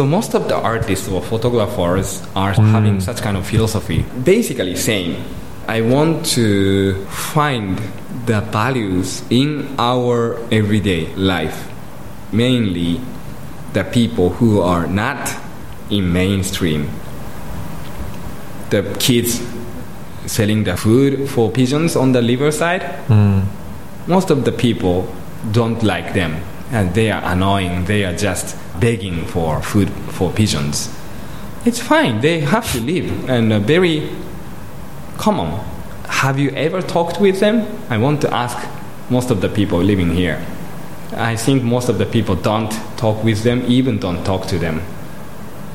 So most of the artists or photographers are having such kind of philosophy. Basically saying, I want to find the values in our everyday life. Mainly the people who are not in mainstream. The kids selling the food for pigeons on the riverside. Most of the people don't like them. And they are annoying. They are just begging for food for pigeons. It's fine. They have to live. And very common. Have you ever talked with them? I want to ask most of the people living here. I think most of the people don't talk with them, even don't talk to them.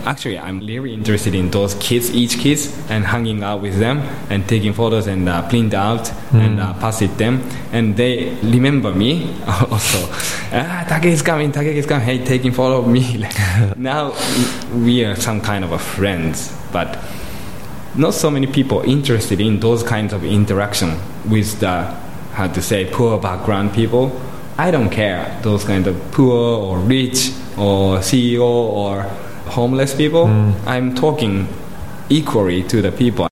Actually, I'm really interested in those kids, each kids, and hanging out with them and taking photos and print out and pass it them. And they remember me also. Take is coming, hey, taking photo of me. Now we are some kind of a friends, but not so many people interested in those kinds of interaction with the, how to say, poor background people. I don't care those kind of poor or rich or CEO or homeless people. I'm talking equally to the people.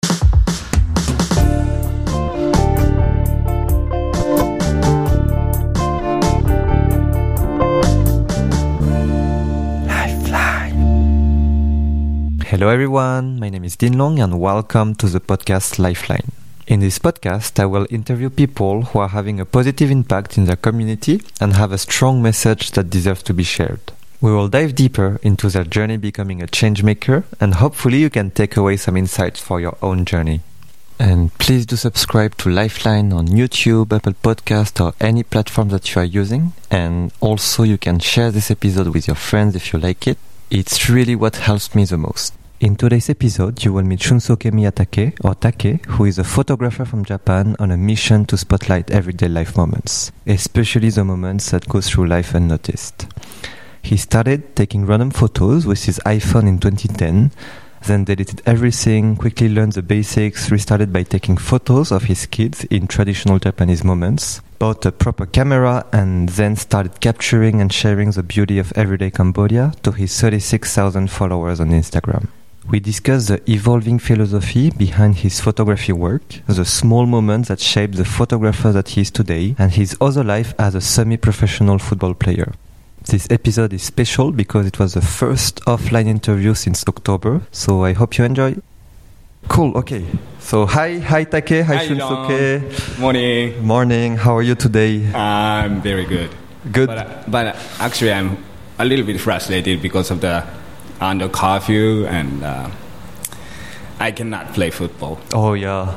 Lifeline. Hello everyone, my name is Din Long and welcome to the podcast Lifeline. In this podcast, I will interview people who are having a positive impact in their community and have a strong message that deserves to be shared. We will dive deeper into their journey becoming a changemaker, and hopefully you can take away some insights for your own journey. And please do subscribe to Lifeline on YouTube, Apple Podcasts, or any platform that you are using. And also you can share this episode with your friends if you like it. It's really what helps me the most. In today's episode, you will meet Shunsuke Miyatake, or Take, who is a photographer from Japan on a mission to spotlight everyday life moments, especially the moments that go through life unnoticed. He started taking random photos with his iPhone in 2010, then deleted everything, quickly learned the basics, restarted by taking photos of his kids in traditional Japanese moments, bought a proper camera, and then started capturing and sharing the beauty of everyday Cambodia to his 36,000 followers on Instagram. We discuss the evolving philosophy behind his photography work, the small moments that shape the photographer that he is today, and his other life as a semi-professional football player. This episode is special because it was the first offline interview since October, so I hope you enjoy. Cool, okay. So hi Take, hi Shunsuke. Morning, how are you today? I'm very good. Good. But actually I'm a little bit frustrated because of the under curfew and I cannot play football. Oh yeah.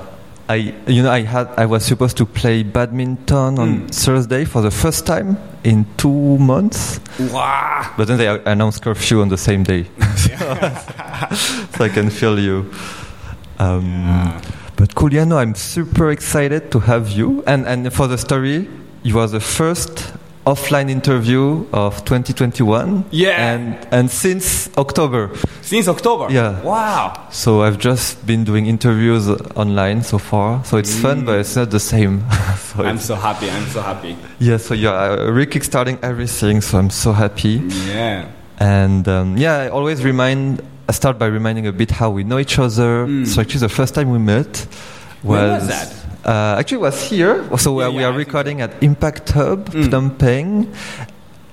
I was supposed to play badminton on Thursday for the first time in 2 months. Wow. But then they announced curfew on the same day. So I can feel you. But Kuliano, I'm super excited to have you. And for the story, you are the first offline interview of 2021. Yeah. And since October. Yeah. Wow. So I've just been doing interviews online so far. So it's fun, but it's not the same. I'm so happy. Yeah, so you're re-kickstarting everything. So I'm so happy. Yeah. And I always start by reminding a bit how we know each other. So actually the first time we met was that? Actually, was here. So we are recording at Impact Hub, Phnom Penh,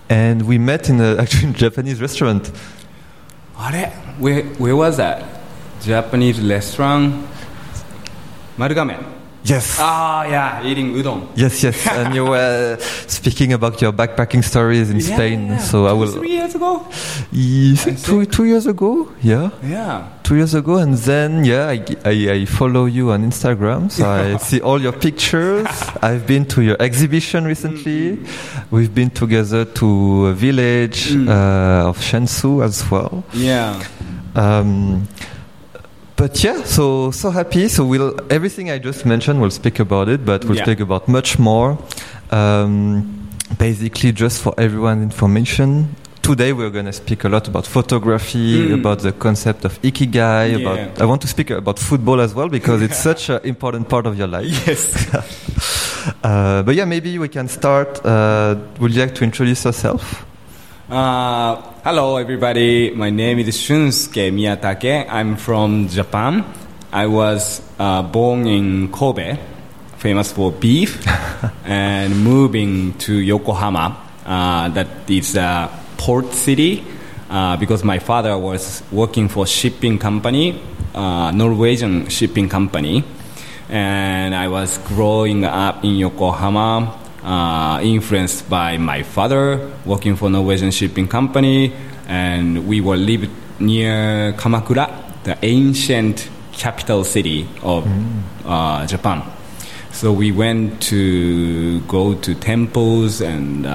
and we met in a Japanese restaurant. Where was that? Japanese restaurant, Marugame. Yes. Ah, yeah, eating udon. Yes. And you were speaking about your backpacking stories in Spain. Yeah. So 3 years ago. Two years ago. Yeah. Yeah. 2 years ago, and then I follow you on Instagram, so I see all your pictures. I've been to your exhibition recently. We've been together to a village of Shansu as well. Yeah. But yeah, so happy. So everything I just mentioned, we'll speak about it, but we'll speak about much more. Basically, just for everyone's information, today we're going to speak a lot about photography, about the concept of ikigai. Yeah. I want to speak about football as well because it's such an important part of your life. Yes. But yeah, maybe we can start. Would you like to introduce yourself? Hello, everybody. My name is Shunsuke Miyatake. I'm from Japan. I was born in Kobe, famous for beef, and moving to Yokohama. That is a port city because my father was working for shipping company, Norwegian shipping company. And I was growing up in Yokohama, influenced by my father, working for Norwegian shipping company. And we were lived near Kamakura, the ancient capital city of Japan. So we went to go to temples and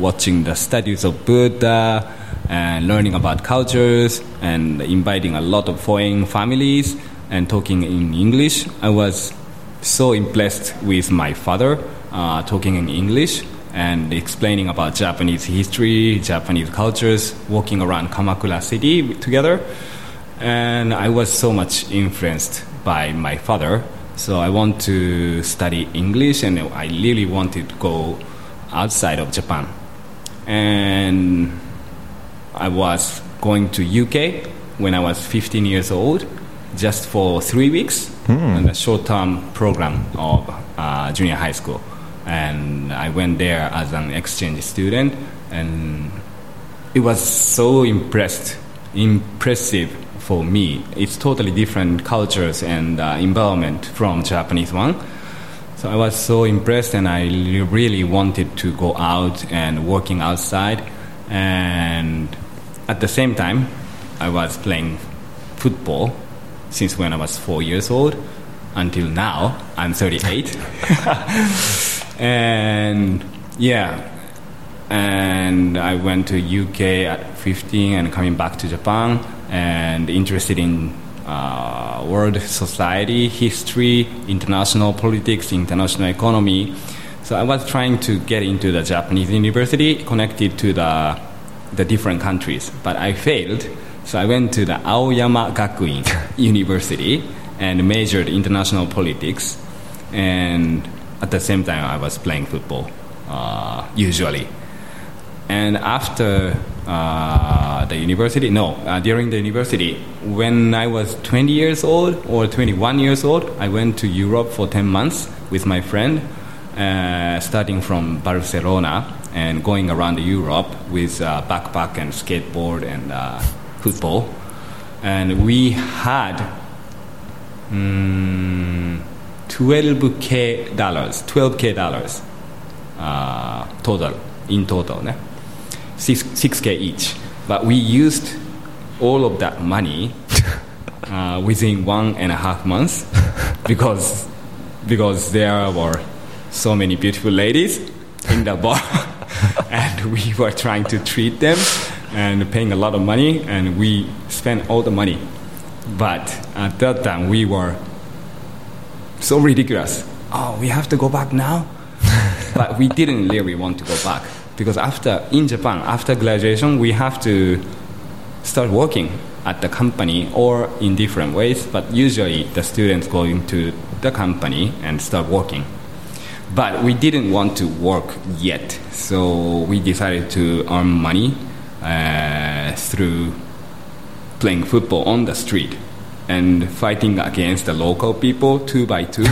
watching the statues of Buddha and learning about cultures and inviting a lot of foreign families and talking in English. I was so impressed with my father talking in English and explaining about Japanese history, Japanese cultures, walking around Kamakura city together. And I was so much influenced by my father. So I want to study English, and I really wanted to go outside of Japan. And I was going to UK when I was 15 years old, just for 3 weeks, and a short-term program of junior high school. And I went there as an exchange student, and it was so impressive for me. It's totally different cultures and environment from Japanese one. So I was so impressed, and I really wanted to go out and working outside. And at the same time, I was playing football since when I was 4 years old until now. I'm 38. And I went to UK at 15 and coming back to Japan. And interested in world society, history, international politics, international economy. So I was trying to get into the Japanese university connected to the different countries, but I failed. So I went to the Aoyama Gakuin University and majored international politics. And at the same time, I was playing football, usually. And after during the university, when I was 20 years old or 21 years old, I went to Europe for 10 months with my friend, starting from Barcelona and going around Europe with backpack and skateboard and football. And we had $12K total, in total, né? 6K each, but we used all of that money within 1.5 months because there were so many beautiful ladies in the bar, and we were trying to treat them and paying a lot of money, and we spent all the money. But at that time, we were so ridiculous. Oh, we have to go back now? But we didn't really want to go back. Because in Japan, after graduation, we have to start working at the company or in different ways. But usually the students go into the company and start working. But we didn't want to work yet. So we decided to earn money through playing football on the street and fighting against the local people 2x2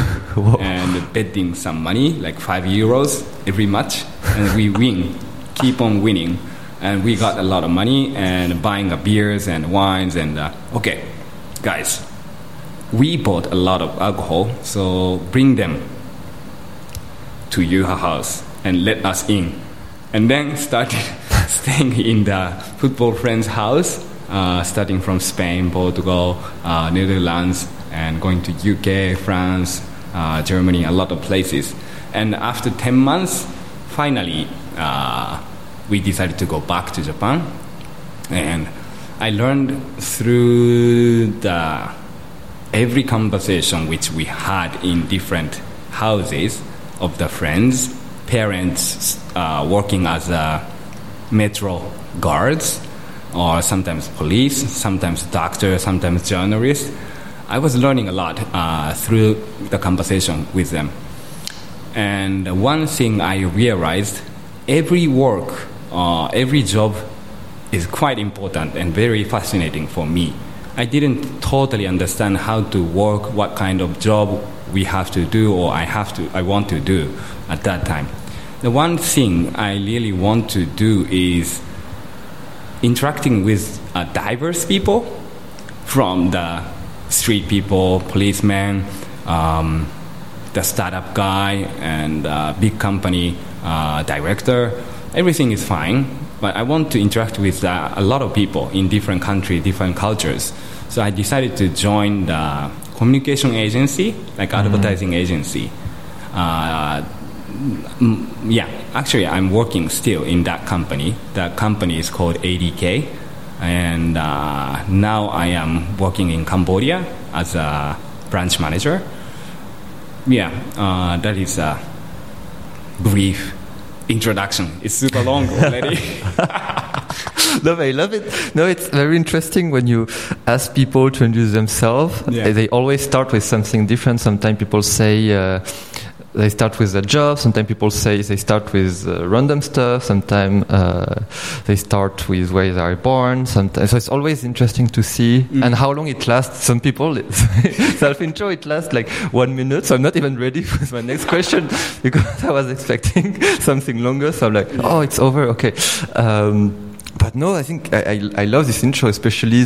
and betting some money, like €5 every match, and we win, keep on winning, and we got a lot of money and buying beers and wines and okay, guys, we bought a lot of alcohol, so bring them to your house and let us in, and then started staying in the football friend's house. Starting from Spain, Portugal, Netherlands, and going to UK, France, Germany, a lot of places. And after 10 months, finally, we decided to go back to Japan. And I learned through every conversation which we had in different houses of the friends, parents working as metro guards, or sometimes police, sometimes doctor, sometimes journalist. I was learning a lot through the conversation with them. And one thing I realized, every job is quite important and very fascinating for me. I didn't totally understand how to work, what kind of job we have to do or I want to do at that time. The one thing I really want to do is interacting with diverse people, from the street people, policemen, the startup guy, and big company director. Everything is fine, but I want to interact with a lot of people in different countries, different cultures. So I decided to join the communication agency, like advertising agency. Actually, I'm working still in that company. That company is called ADK, and now I am working in Cambodia as a branch manager. That is a brief introduction. It's super long already. No, I love it. No, it's very interesting when you ask people to introduce themselves. Yeah. They always start with something different. Sometimes people say they start with a job. Sometimes people say they start with random stuff. Sometimes they start with where they are born. Sometimes. So it's always interesting to see and how long it lasts. Some people self-intro, it lasts like 1 minute. So I'm not even ready for my next question because I was expecting something longer. So I'm like, oh, it's over. Okay. But no, I think I love this intro, especially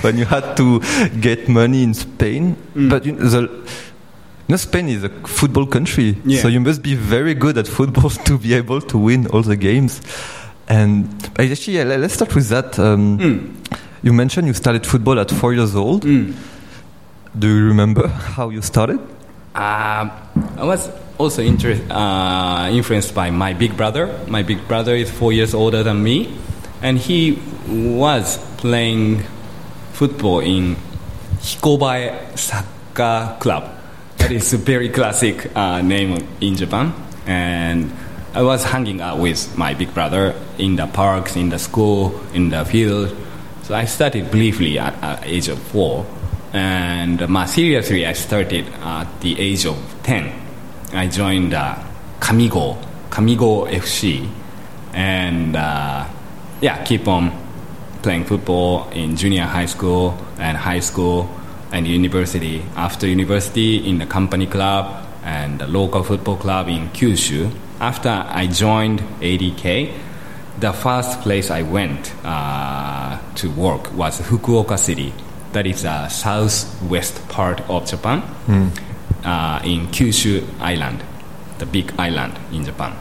when you had to get money in Spain. But Spain is a football country, so you must be very good at football to be able to win all the games. And actually, let's start with that. You mentioned you started football at 4 years old. Do you remember how you started? I was also influenced by my big brother. My big brother is 4 years older than me, and he was playing football in Hikobae Soccer Club. That is a very classic name in Japan. And I was hanging out with my big brother in the parks, in the school, in the field. So I started briefly at the age of 4. And seriously, I started at the age of 10. I joined Kamigo FC. And keep on playing football in junior high school and high school. And university. After university, in the company club and the local football club in Kyushu. After I joined ADK, the first place I went to work was Fukuoka City. That is the southwest part of Japan, in Kyushu Island, the big island in Japan.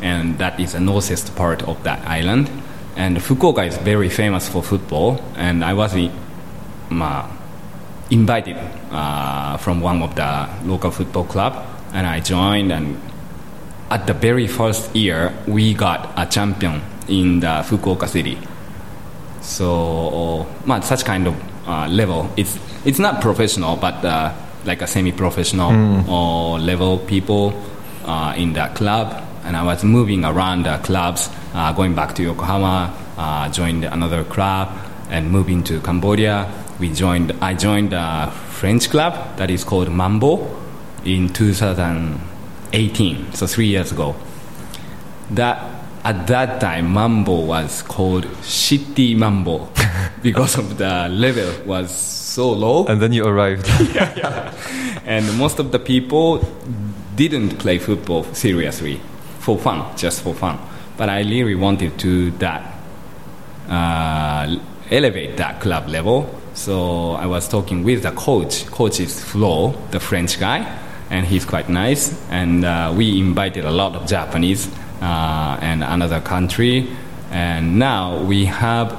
And that is the northeast part of that island. And Fukuoka is very famous for football. And I was invited from one of the local football club, and I joined, and at the very first year we got a champion in the Fukuoka city. So such kind of level, it's not professional, but like a semi-professional or level people in the club. And I was moving around the clubs, going back to Yokohama, joined another club, and moving to Cambodia. I joined a French club that is called Mambo in 2018, so 3 years ago. At that time, Mambo was called Shitty Mambo because of the level was so low. And then you arrived. And most of the people didn't play football seriously, for fun, just for fun. But I really wanted to elevate that club level. So I was talking with the coach. Coach is Flo, the French guy, and he's quite nice. And we invited a lot of Japanese and another country. And now we have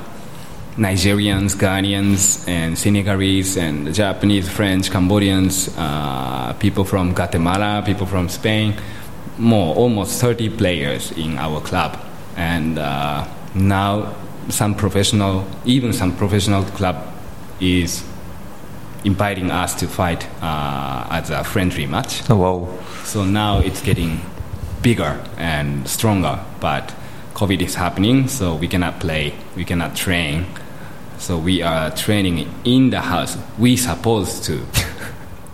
Nigerians, Ghanaians, and Senegalese, and Japanese, French, Cambodians, people from Guatemala, people from Spain. Almost 30 players in our club. And now some professional club is inviting us to fight as a friendly match. Oh, wow. So now it's getting bigger and stronger, but COVID is happening, so we cannot play, we cannot train. So we are training in the house. We supposed to.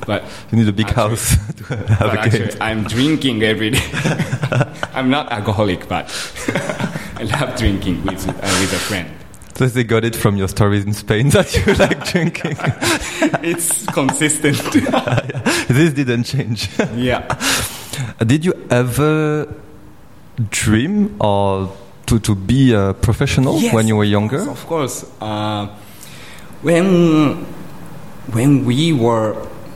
But you need a big house to have a game. I'm drinking every day. I'm not alcoholic, but I love drinking with a friend. So they got it from your stories in Spain that you like drinking. It's consistent. This didn't change. Yeah. Did you ever dream or to be a professional when you were younger? Yes, of course. When we were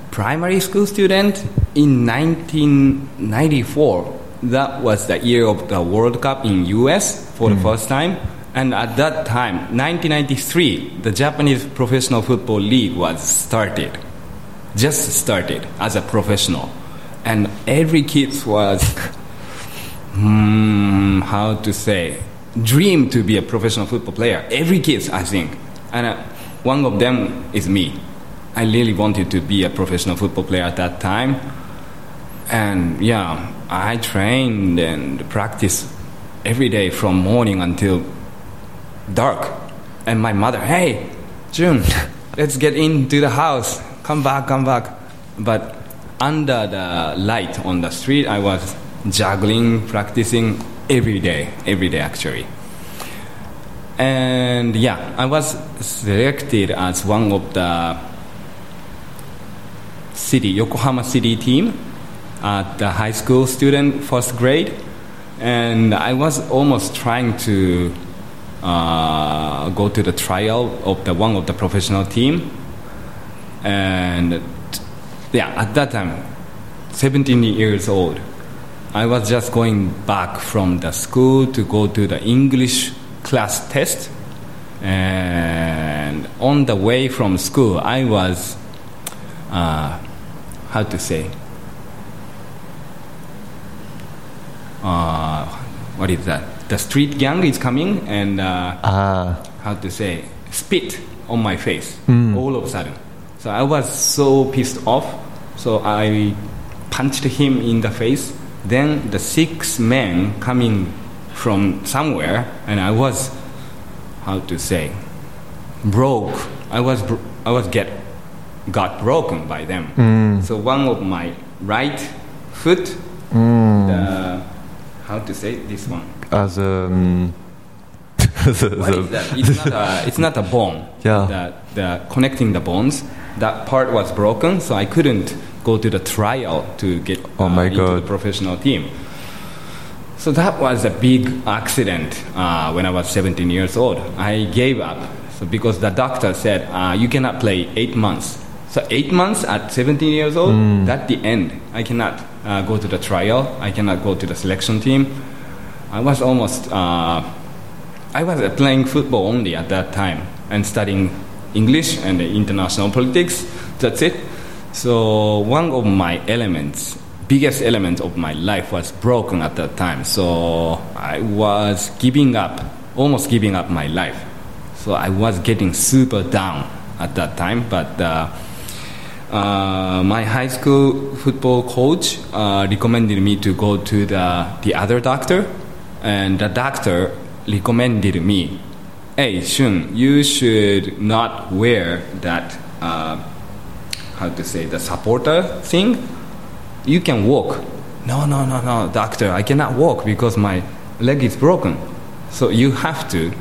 primary school student in 1994, that was the year of the World Cup in US for the first time. And at that time, 1993, the Japanese Professional Football League was started. Just started as a professional. And every kid was, how to say, dream to be a professional football player. Every kid, I think. And one of them is me. I really wanted to be a professional football player at that time. And yeah, I trained and practiced every day from morning until dark. And my mother, hey, June, let's get into the house. Come back. But under the light on the street, I was juggling, practicing every day actually. And yeah, I was selected as one of the Yokohama City team at the high school student, first grade. And I was almost trying to go to the trial of the one of the professional team. And yeah, at that time, 17 years old, I was just going back from the school to go to the English class test. And on the way from school, I was, what is that? The street gang is coming and, spit on my face all of a sudden. So I was so pissed off. So I punched him in the face. Then the 6 men coming from somewhere, and I was, broke. I got broken by them. So one of my right foot, this one. As it's not a bone. Yeah. The connecting the bones, that part was broken, so I couldn't go to the trial to get into the professional team. So that was a big accident when I was 17 years old. I gave up because the doctor said you cannot play 8 months. So 8 months at 17 years old, that's the end. I cannot go to the trial. I cannot go to the selection team. I was almost playing football only at that time and studying English and international politics. That's it. So one of my biggest element of my life was broken at that time. So I was almost giving up my life. So I was getting super down at that time. But my high school football coach recommended me to go to the other doctor. And the doctor recommended me, hey, Shun, you should not wear that, the supporter thing. You can walk. No, doctor, I cannot walk because my leg is broken. So you have to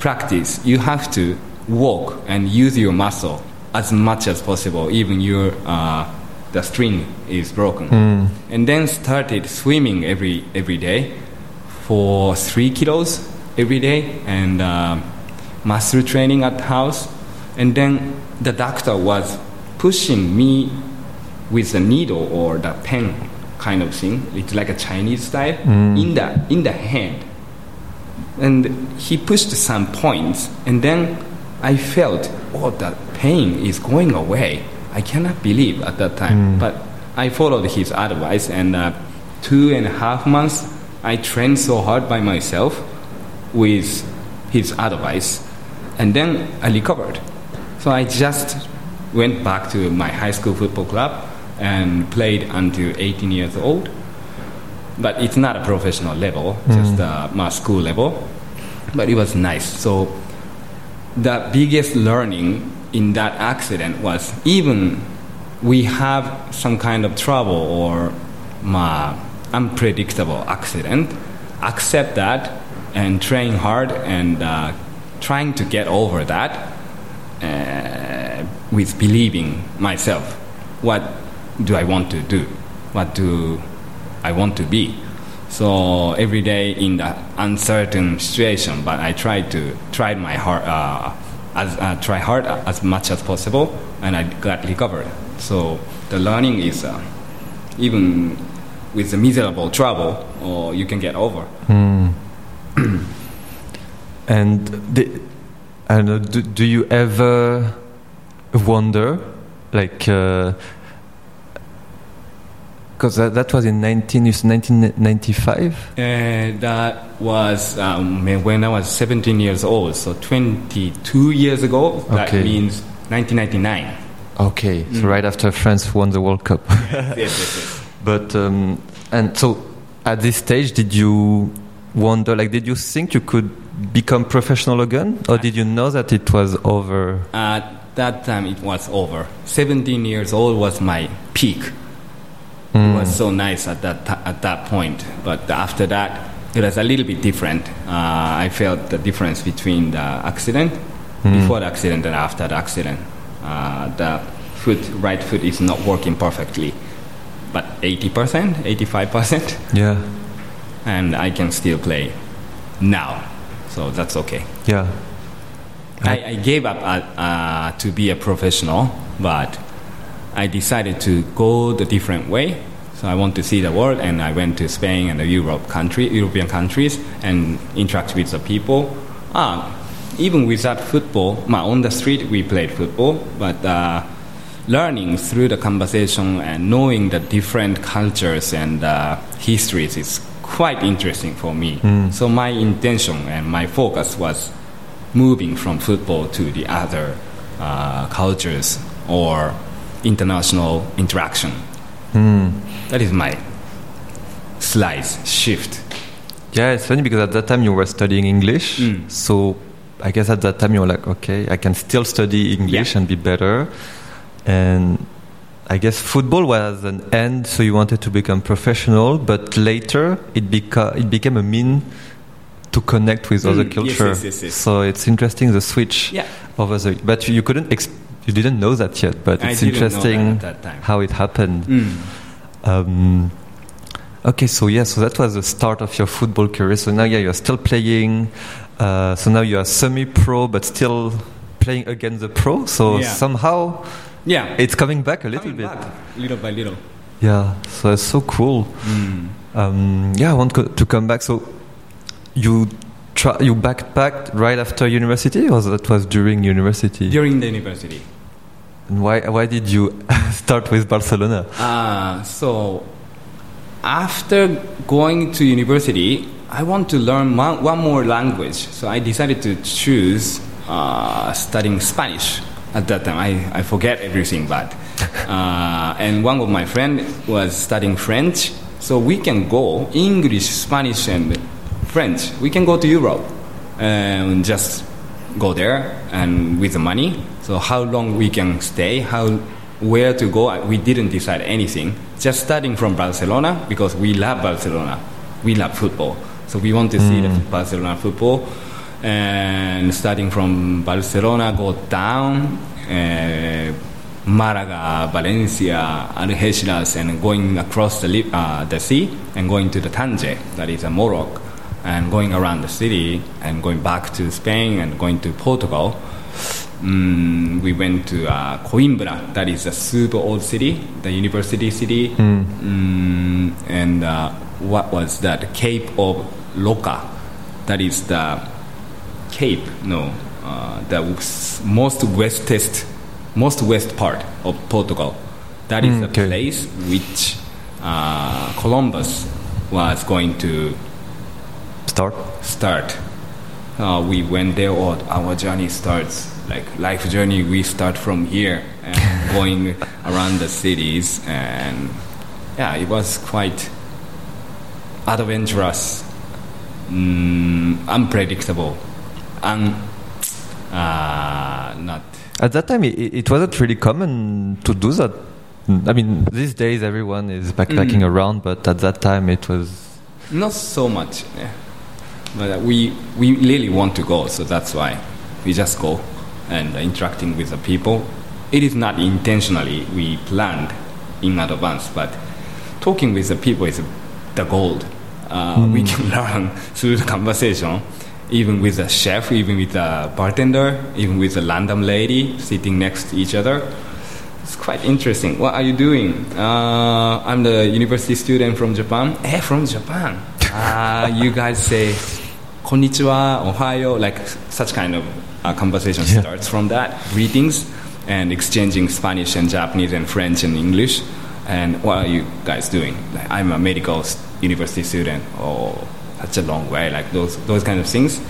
practice. You have to walk and use your muscle as much as possible, even your the string is broken. And then started swimming every day for 3 kilos every day, and muscle training at house. And then the doctor was pushing me with a needle or the pen kind of thing. It's like a Chinese style in the hand. And he pushed some points, and then I felt, that pain is going away. I cannot believe at that time. But I followed his advice, and 2.5 months I trained so hard by myself with his advice, and then I recovered. So I just went back to my high school football club and played until 18 years old. But it's not a professional level, just my school level. But it was nice. So the biggest learning in that accident was, even we have some kind of trouble or unpredictable accident, accept that and train hard and trying to get over that with believing myself. What do I want to do? What do I want to be? So every day in the uncertain situation, but I try to try hard as much as possible, and I got recovered. So the learning is even with the miserable trouble, or you can get over. Mm. And I don't know, do you ever wonder, like? Because that was in 1995? That was when I was 17 years old, so 22 years ago. Okay. That means 1999. Okay, mm. So right after France won the World Cup. Yes, yes, yes. But, and so at this stage, did you wonder, like, did you think you could become professional again? Or did you know that it was over? At that time, it was over. 17 years old was my peak. It was so nice at that point, but after that it was a little bit different. I felt the difference between the accident, before the accident and after the accident. The right foot is not working perfectly, but 80%, 85%. Yeah, and I can still play now, so that's okay. Yeah, I gave up to be a professional, but I decided to go the different way. So I want to see the world, and I went to Spain and the European countries, and interact with the people. Even without football, on the street we played football, but learning through the conversation and knowing the different cultures and histories is quite interesting for me. Mm. So my intention and my focus was moving from football to the other cultures or international interaction. That is my shift. Yeah, it's funny because at that time you were studying English, so I guess at that time you were like, okay, I can still study English and be better. And I guess football was an end, so you wanted to become professional, but later it became a mean to connect with other culture. Yes, yes, yes, yes. So it's interesting, the switch over the... But you couldn't... You didn't know that yet, but it's interesting how it happened. Okay, so that was the start of your football career. So now, you're still playing. So now you are semi-pro, but still playing against the pro. So somehow, it's coming back a little bit. Little by little. Yeah, so it's so cool. I want to come back. So you backpacked right after university, or that was during university? During the university. And why did you start with Barcelona? So after going to university, I want to learn one more language. So I decided to choose studying Spanish. At that time, I forget everything, but and one of my friends was studying French. So we can go English, Spanish, and French. We can go to Europe and just go there and with the money. So how long we can stay, where to go, we didn't decide anything. Just starting from Barcelona, because we love Barcelona. We love football. So we want to see the Barcelona football. And starting from Barcelona, go down, Malaga, Valencia, Algeciras, and going across the sea and going to the Tangier, that is Morocco. And going around the city and going back to Spain and going to Portugal. We went to Coimbra, that is a super old city, the university city. And what was that? Cape of Loca. That is the cape, the most west part of Portugal. That is the place which Columbus was going to start. We went there, or our journey starts, like life journey, we start from here and going around the cities, and it was quite adventurous, unpredictable, not at that time it wasn't really common to do that. I mean, these days everyone is backpacking around, but at that time it was not so much. But we really want to go, so that's why we just go and interacting with the people. It is not intentionally we planned in advance, but talking with the people is the gold. We can learn through the conversation, even with a chef, even with a bartender, even with a random lady sitting next to each other. It's quite interesting. What are you doing? I'm the university student from Japan. From Japan. You guys say, konnichiwa, ohayo, like such kind of conversation starts from that. Greetings and exchanging Spanish and Japanese and French and English. And what are you guys doing? Like, I'm a medical university student. Oh, that's a long way. Like those kind of things.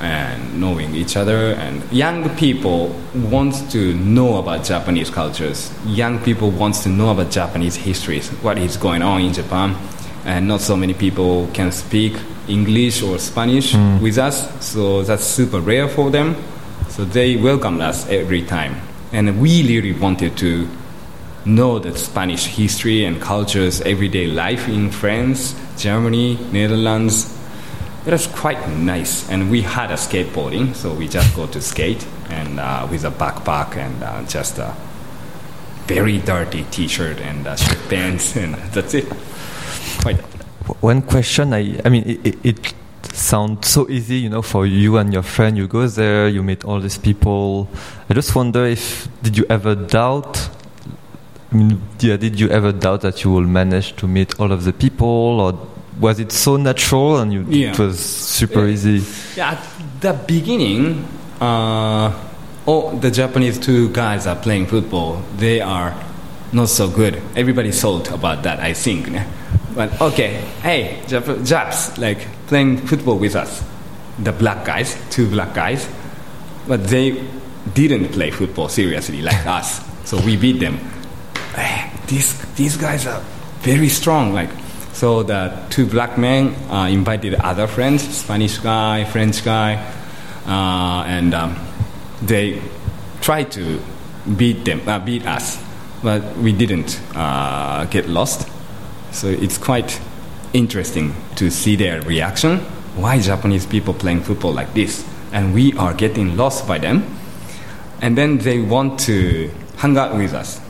And knowing each other, and young people want to know about Japanese cultures. Young people want to know about Japanese histories, what is going on in Japan. And not so many people can speak English or Spanish with us, so that's super rare for them. So they welcomed us every time. And we really wanted to know the Spanish history and cultures, everyday life in France, Germany, Netherlands. It was quite nice, and we had a skateboarding, so we just go to skate and with a backpack and just a very dirty T-shirt and short pants, and that's it. Quite. One question, I mean, it sounds so easy, you know, for you and your friend. You go there, you meet all these people. I just wonder if did you ever doubt that you will manage to meet all of the people, or? Was it so natural and it was super easy? Yeah, at the beginning, the Japanese two guys are playing football. They are not so good. Everybody thought about that, I think. But okay, hey, Japs, like playing football with us. The black guys, two black guys. But they didn't play football seriously like us. So we beat them. Hey, these guys are very strong, like. So the two black men invited other friends, Spanish guy, French guy, and they tried to beat us, but we didn't get lost. So it's quite interesting to see their reaction. Why Japanese people playing football like this? And we are getting lost by them. And then they want to hang out with us.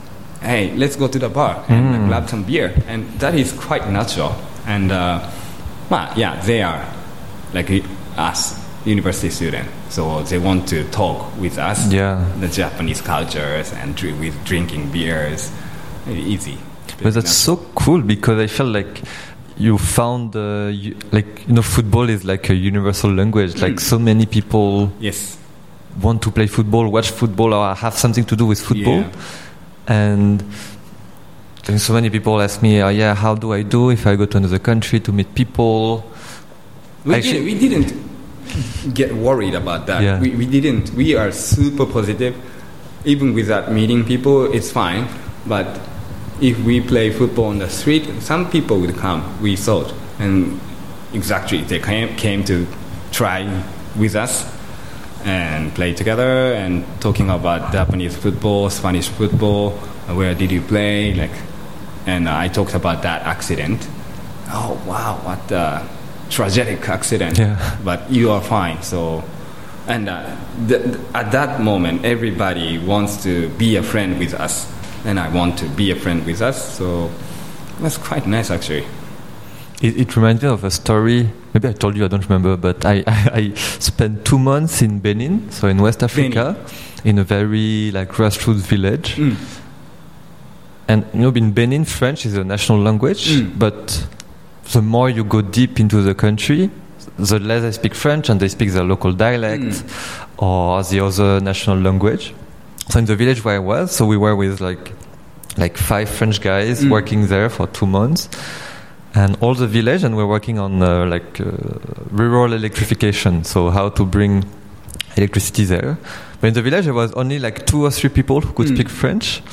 Hey, let's go to the bar and grab some beer. And that is quite natural. And, they are like us, university students. So they want to talk with us, the Japanese cultures, and with drinking beers. Easy. But that's natural. So cool, because I felt like you found, football is like a universal language. Like so many people want to play football, watch football, or have something to do with football. Yeah. And so many people ask me, how do I do if I go to another country to meet people? We didn't get worried about that. Yeah. We didn't. We are super positive. Even without meeting people, it's fine. But if we play football on the street, some people would come, we thought. And exactly, they came to try with us. And play together and talking about Japanese football, Spanish football, where did you play? And I talked about that accident. Oh, wow, what a tragic accident. Yeah. But you are fine. So, and at that moment, everybody wants to be a friend with us. And I want to be a friend with us. So that's quite nice, actually. It reminds me of a story. Maybe I told you, I don't remember, but I spent 2 months in Benin, so in West Africa, in a very grassroots village. Mm. And in Benin, French is a national language, but the more you go deep into the country, the less they speak French, and they speak their local dialect or the other national language. So in the village where I was, so we were with like five French guys working there for 2 months. And all the village, and we're working on rural electrification, so how to bring electricity there. But in the village, there was only 2 or 3 people who could speak French.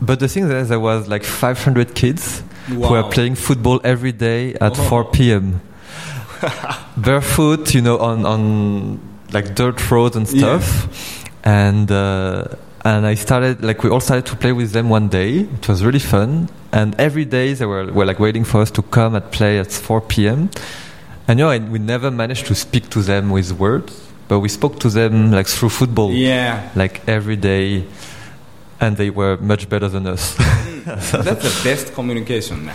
But the thing is, there was 500 kids who were playing football every day at 4 p.m. Barefoot, on dirt roads and stuff. Yeah. And I started, we all started to play with them one day. It was really fun. And every day they were waiting for us to come and play at 4 p.m. And you know, we never managed to speak to them with words, but we spoke to them like through football. Yeah. Like every day. And they were much better than us. That's the best communication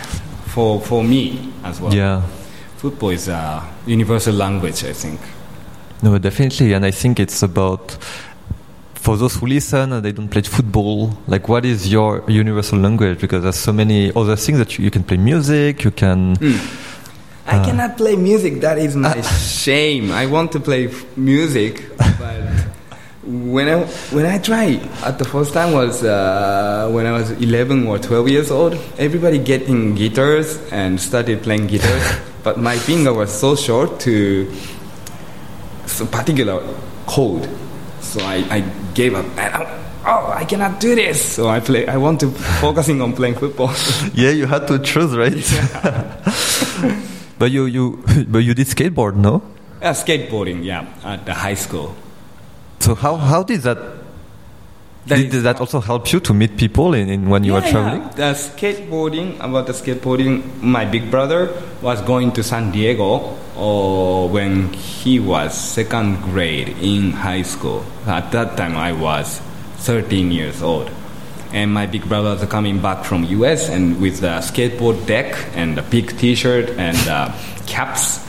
for me as well. Yeah. Football is a universal language, I think. No, definitely. And I think it's about, for those who listen and they don't play football, like what is your universal language? Because there's so many other things that you can play music, you can... I cannot play music. That is my shame. I want to play music, but when I try at the first time was when I was 11 or 12 years old. Everybody getting guitars and started playing guitars, but my finger was so short to some particular chord, so I gave up. I cannot do this. So I want to focusing on playing football. Yeah, you had to choose, right? Yeah. But you did skateboard, no? Skateboarding, yeah, at the high school. So how did that? Did that also help you to meet people when you were traveling? Yeah. About the skateboarding, my big brother was going to San Diego when he was second grade in high school. At that time, I was 13 years old. And my big brother was coming back from US and with a skateboard deck and a big T-shirt and caps.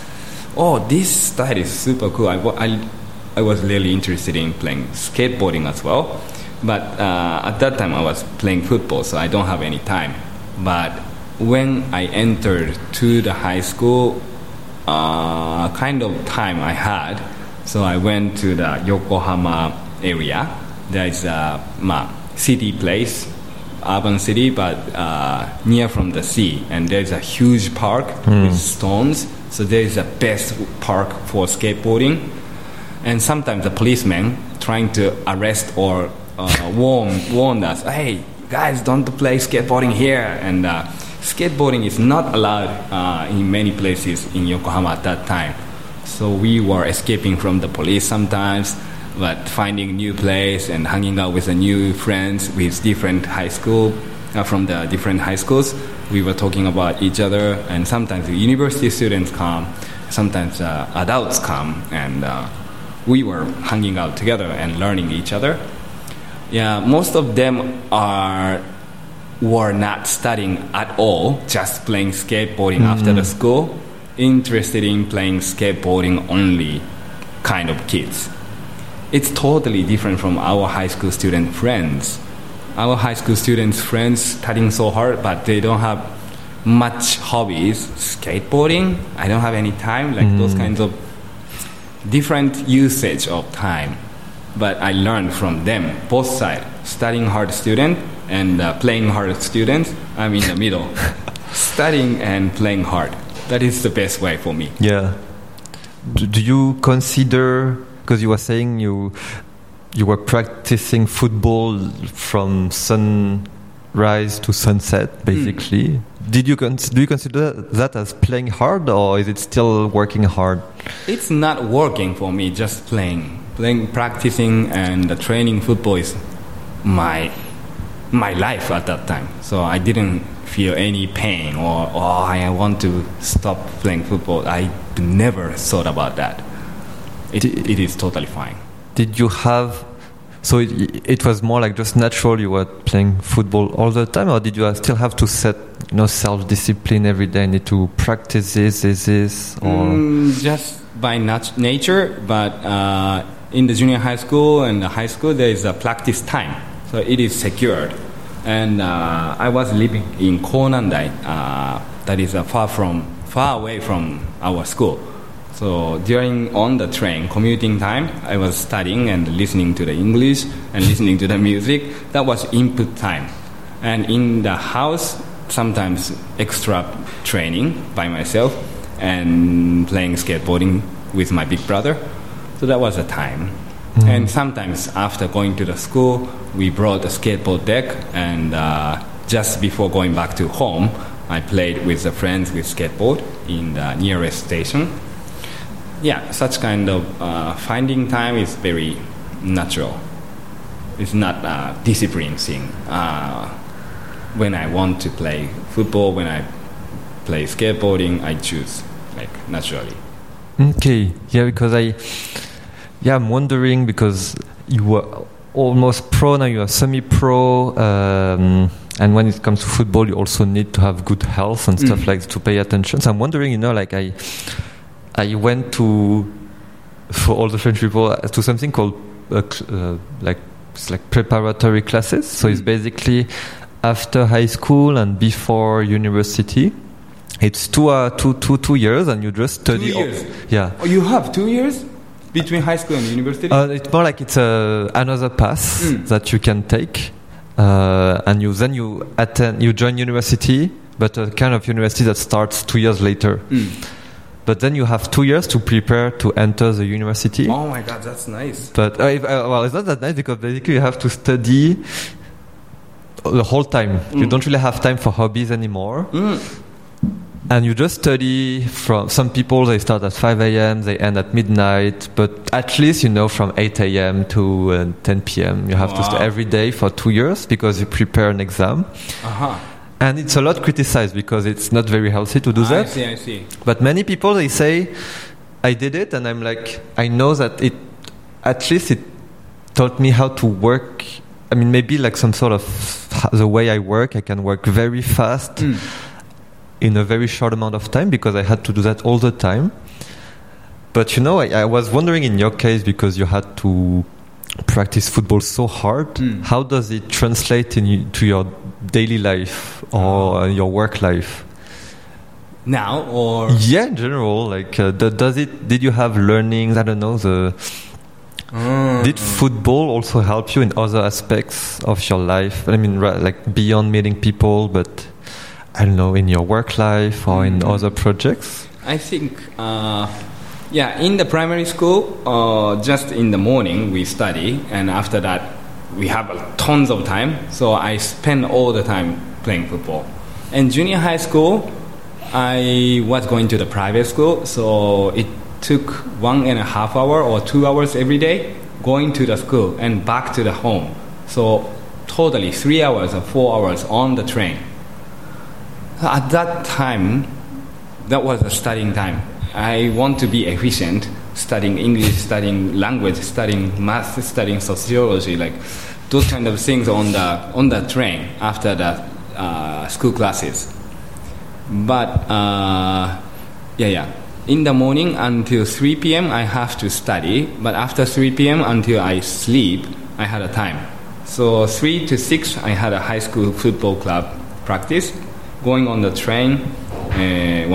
Oh, this style is super cool. I was really interested in playing skateboarding as well. But at that time, I was playing football, so I don't have any time. But when I entered to the high school, kind of time I had, so I went to the Yokohama area. There is a city place, urban city, but near from the sea. And there is a huge park with stones. So there is the best park for skateboarding. And sometimes the policemen trying to arrest or warned us, hey, guys, don't play skateboarding here. And skateboarding is not allowed in many places in Yokohama at that time. So we were escaping from the police sometimes, but finding new place and hanging out with the new friends with different high school, from the different high schools. We were talking about each other, and sometimes the university students come, sometimes adults come, and we were hanging out together and learning each other. Yeah, most of them were not studying at all, just playing skateboarding after the school, interested in playing skateboarding only kind of kids. It's totally different from our high school student friends. Our high school students' friends studying so hard, but they don't have much hobbies. Skateboarding, I don't have any time, like those kinds of different usage of time. But I learned from them, both sides, studying hard student and playing hard students. I'm in the middle, studying and playing hard. That is the best way for me. Yeah. Do you consider, because you were saying you were practicing football from sunrise to sunset, basically. Do you consider that as playing hard, or is it still working hard? It's not working for me, just playing. Practicing and training football is my life at that time. So I didn't feel any pain or, oh, I want to stop playing football. I never thought about that. It is totally fine. Did you have... So it was more like just natural, you were playing football all the time, or did you still have to set self-discipline every day? I need to practice this, or... just by nature, but in the junior high school and the high school, there is a practice time. So it is secured. And I was living in Konandai, that is far away from our school. So on the train, commuting time, I was studying and listening to the English and listening to the music. That was input time. And in the house, sometimes extra training by myself and playing skateboarding with my big brother. So that was the time. And sometimes after going to the school, we brought a skateboard deck, and just before going back to home, I played with the friends with skateboard in the nearest station. Yeah, such kind of finding time is very natural. It's not a discipline thing. When I want to play football, when I play skateboarding, I choose, like, naturally. Okay, yeah, because I'm wondering, because you were almost pro, now you are semi-pro, and when it comes to football, you also need to have good health and stuff like to pay attention. So I'm wondering, I went to, for all the French people, to something called preparatory classes. So it's basically after high school and before university. It's two years, and you just study. 2 years. Oh, you have 2 years between high school and university. It's more like it's another path that you can take, and you join university, but a kind of university that starts 2 years later. But then you have 2 years to prepare to enter the university. Oh my God, that's nice. But it's not that nice, because basically you have to study the whole time. You don't really have time for hobbies anymore. And you just study from... Some people, they start at 5 a.m., they end at midnight, but at least, from 8 a.m. to 10 p.m. You have to study every day for 2 years, because you prepare an exam. And it's a lot criticized, because it's not very healthy to do that. I see. But many people, they say, I did it, and I'm like, I know that it... At least it taught me how to work. I mean, maybe like some sort of... The way I work, I can work very fast... in a very short amount of time, because I had to do that all the time. But I was wondering, in your case, because you had to practice football so hard, how does it translate into your daily life or your work life? Now or... Yeah, in general, like did you have learnings, I don't know, did football also help you in other aspects of your life? I mean, like beyond meeting people, but... I don't know, in your work life or in other projects? I think, in the primary school, just in the morning we study, and after that we have tons of time, so I spend all the time playing football. In junior high school, I was going to the private school, so it took 1.5 hours or 2 hours every day going to the school and back to the home. So totally 3 hours or 4 hours on the train. At that time, that was a studying time. I want to be efficient, studying English, studying language, studying math, studying sociology, like those kind of things on the train after the school classes. But in the morning until 3 p.m. I have to study, but after 3 p.m. until I sleep, I had a time. So 3 to 6, I had a high school football club practice. Going on the train 1.5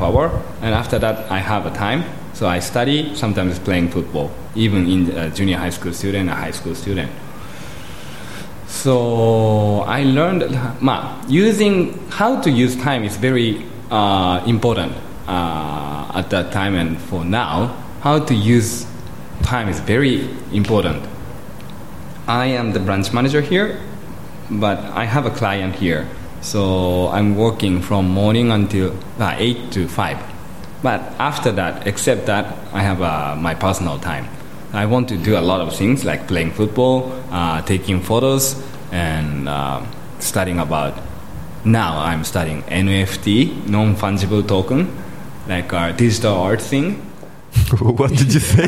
hours, and after that I have a time, so I study, sometimes playing football, even in junior high school student, a high school student. So I learned using how to use time is very important at that time, and for now how to use time is very important. I am the branch manager here, but I have a client here. So I'm working from morning until 8 to 5. But after that, except that, I have my personal time. I want to do a lot of things, like playing football, taking photos, and studying about... Now I'm studying NFT, non-fungible token, like our digital art thing. What did you say?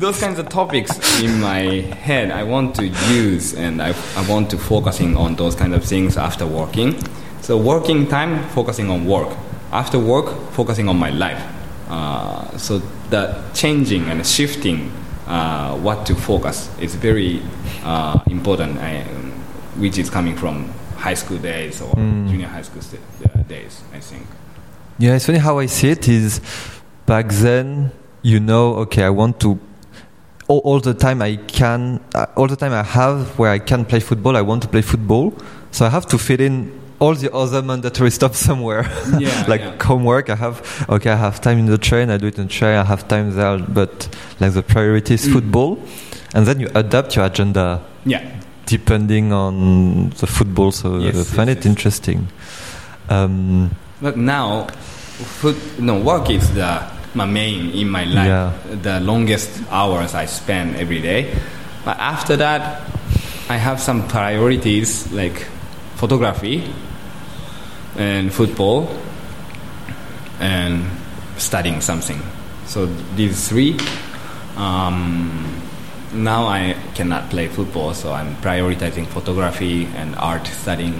Those kinds of topics in my head I want to use, and I want to focusing on those kind of things after working. So working time, focusing on work. After work, focusing on my life. So that changing and shifting what to focus is very important, which is coming from high school days or junior high school days, I think. Yeah, it's funny how I see it is back then... I want to all the time I can, all the time I have where I can play football, I want to play football. So I have to fit in all the other mandatory stuff somewhere. Yeah, homework, I have time in the train, I do it in the train, I have time there, but like the priority is football. And then you adapt your agenda depending on the football. So I find it interesting. But now, work is my main in my life, the longest hours I spend every day. But after that, I have some priorities like photography and football and studying something. So these three. Now I cannot play football, so I'm prioritizing photography and art, studying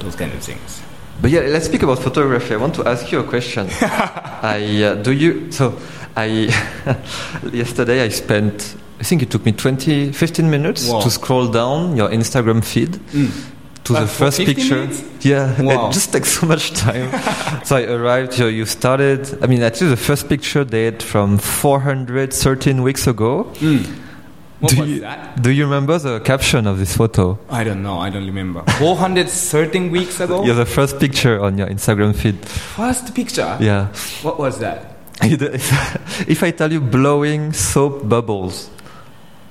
those kind of things. But yeah, let's speak about photography. I want to ask you a question. Yesterday I spent, I think it took me 15 minutes to scroll down your Instagram feed to the first picture. Minutes? Yeah, it just takes so much time. So I arrived here, you started, actually the first picture date from 413 weeks ago. What was that? Do you remember the caption of this photo? I don't know. I don't remember. 413 weeks ago? Yeah, the first picture on your Instagram feed. First picture? Yeah. What was that? If I tell you blowing soap bubbles,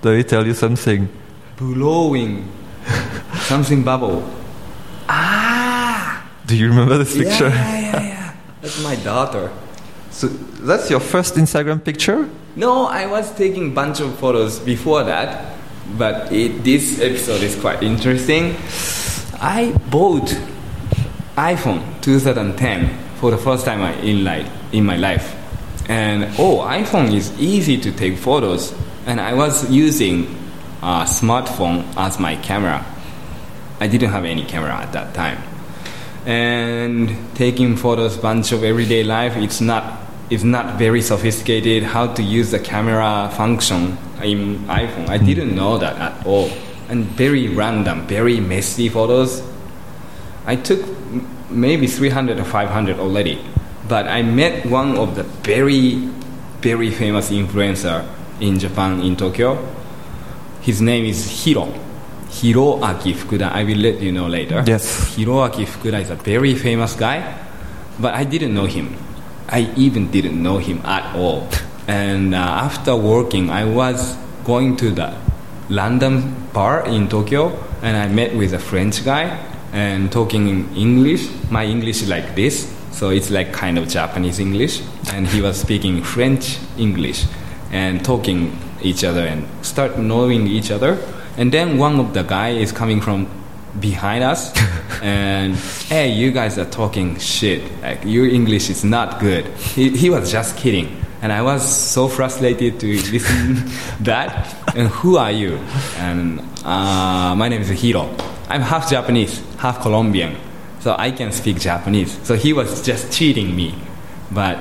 do I tell you something? Blowing something bubble. Ah! Do you remember this picture? Yeah. That's my daughter. So that's your first Instagram picture? No, I was taking a bunch of photos before that, but this episode is quite interesting. I bought iPhone 2010 for the first time in my life. And iPhone is easy to take photos. And I was using a smartphone as my camera. I didn't have any camera at that time. And taking photos, bunch of everyday life, it's not very sophisticated how to use the camera function in iPhone. I didn't know that at all. And very random, very messy photos. I took maybe 300 or 500 already. But I met one of the very, very famous influencer in Japan, in Tokyo. His name is Hiroaki Fukuda. I will let you know later. Yes. Hiroaki Fukuda is a very famous guy. But I didn't know him. I even didn't know him at all. And after working, I was going to the random bar in Tokyo, and I met with a French guy and talking in English. My English is like this, so it's like kind of Japanese English. And he was speaking French English and talking each other and start knowing each other. And then one of the guy is coming from behind us and hey, you guys are talking shit, like your English is not good. He was just kidding, and I was so frustrated to listen that. And who are you? And my name is Hiro. I'm half Japanese, half Colombian, so I can speak Japanese. So he was just cheating me. But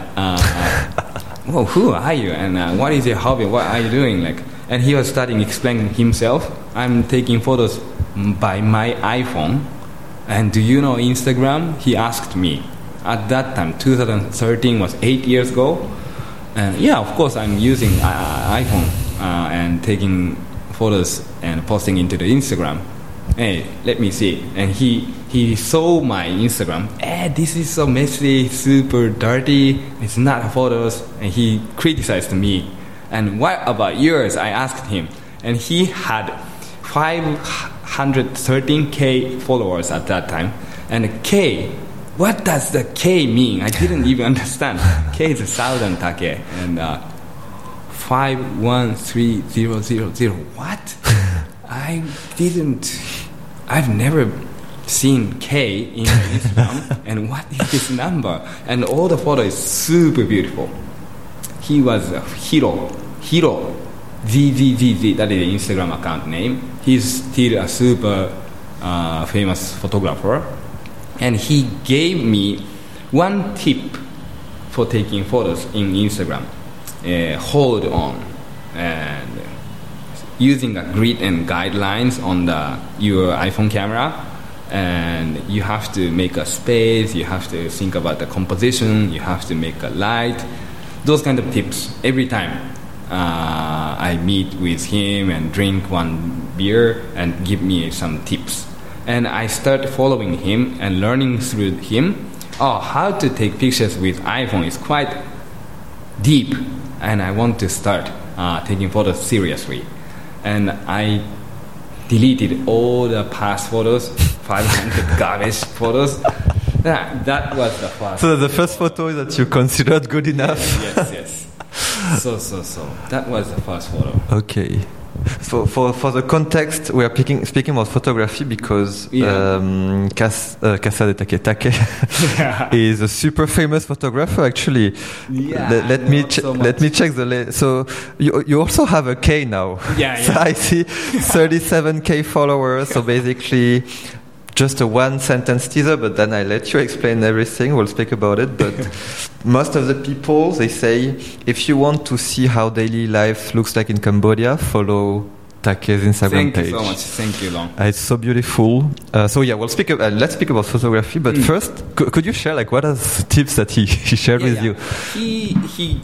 who are you? And what is your hobby? What are you doing? Like, and he was starting explaining himself. I'm taking photos by my iPhone. And do you know Instagram? He asked me. At that time, 2013 was 8 years ago. And yeah, of course, I'm using iPhone and taking photos and posting into the Instagram. Hey, let me see. And he saw my Instagram. Hey, this is so messy, super dirty. It's not photos. And he criticized me. And what about yours? I asked him. And he had 513k followers at that time. And K, what does the K mean? I didn't even understand. K is a thousand take. And 513000. What? I've never seen K in Instagram. And what is this number? And all the photo is super beautiful. He was a Hiro. ZZZZ, that is the Instagram account name. He's still a super famous photographer. And he gave me one tip for taking photos in Instagram. Hold on. And using a grid and guidelines on your iPhone camera. And you have to make a space. You have to think about the composition. You have to make a light. Those kind of tips every time. I meet with him and drink one beer and give me some tips. And I start following him and learning through him. How to take pictures with iPhone is quite deep, and I want to start taking photos seriously. And I deleted all the past photos, 500 garbage photos. That was the first. So the first photo that you considered good enough. Yes. So. That was the first photo. Okay. For the context, we are speaking about photography because Kasa de Taketake is a super famous photographer, actually. Yeah, let me check the so you also have a K now. Yeah, yeah. So I see 37K followers. So basically, just a one-sentence teaser, but then I let you explain everything. We'll speak about it. But most of the people, they say, if you want to see how daily life looks like in Cambodia, follow Take's Instagram page. Thank you so much. Thank you, Long. It's so beautiful. So yeah, we'll speak. Let's speak about photography. But first, could you share like what are the tips that he shared with you? He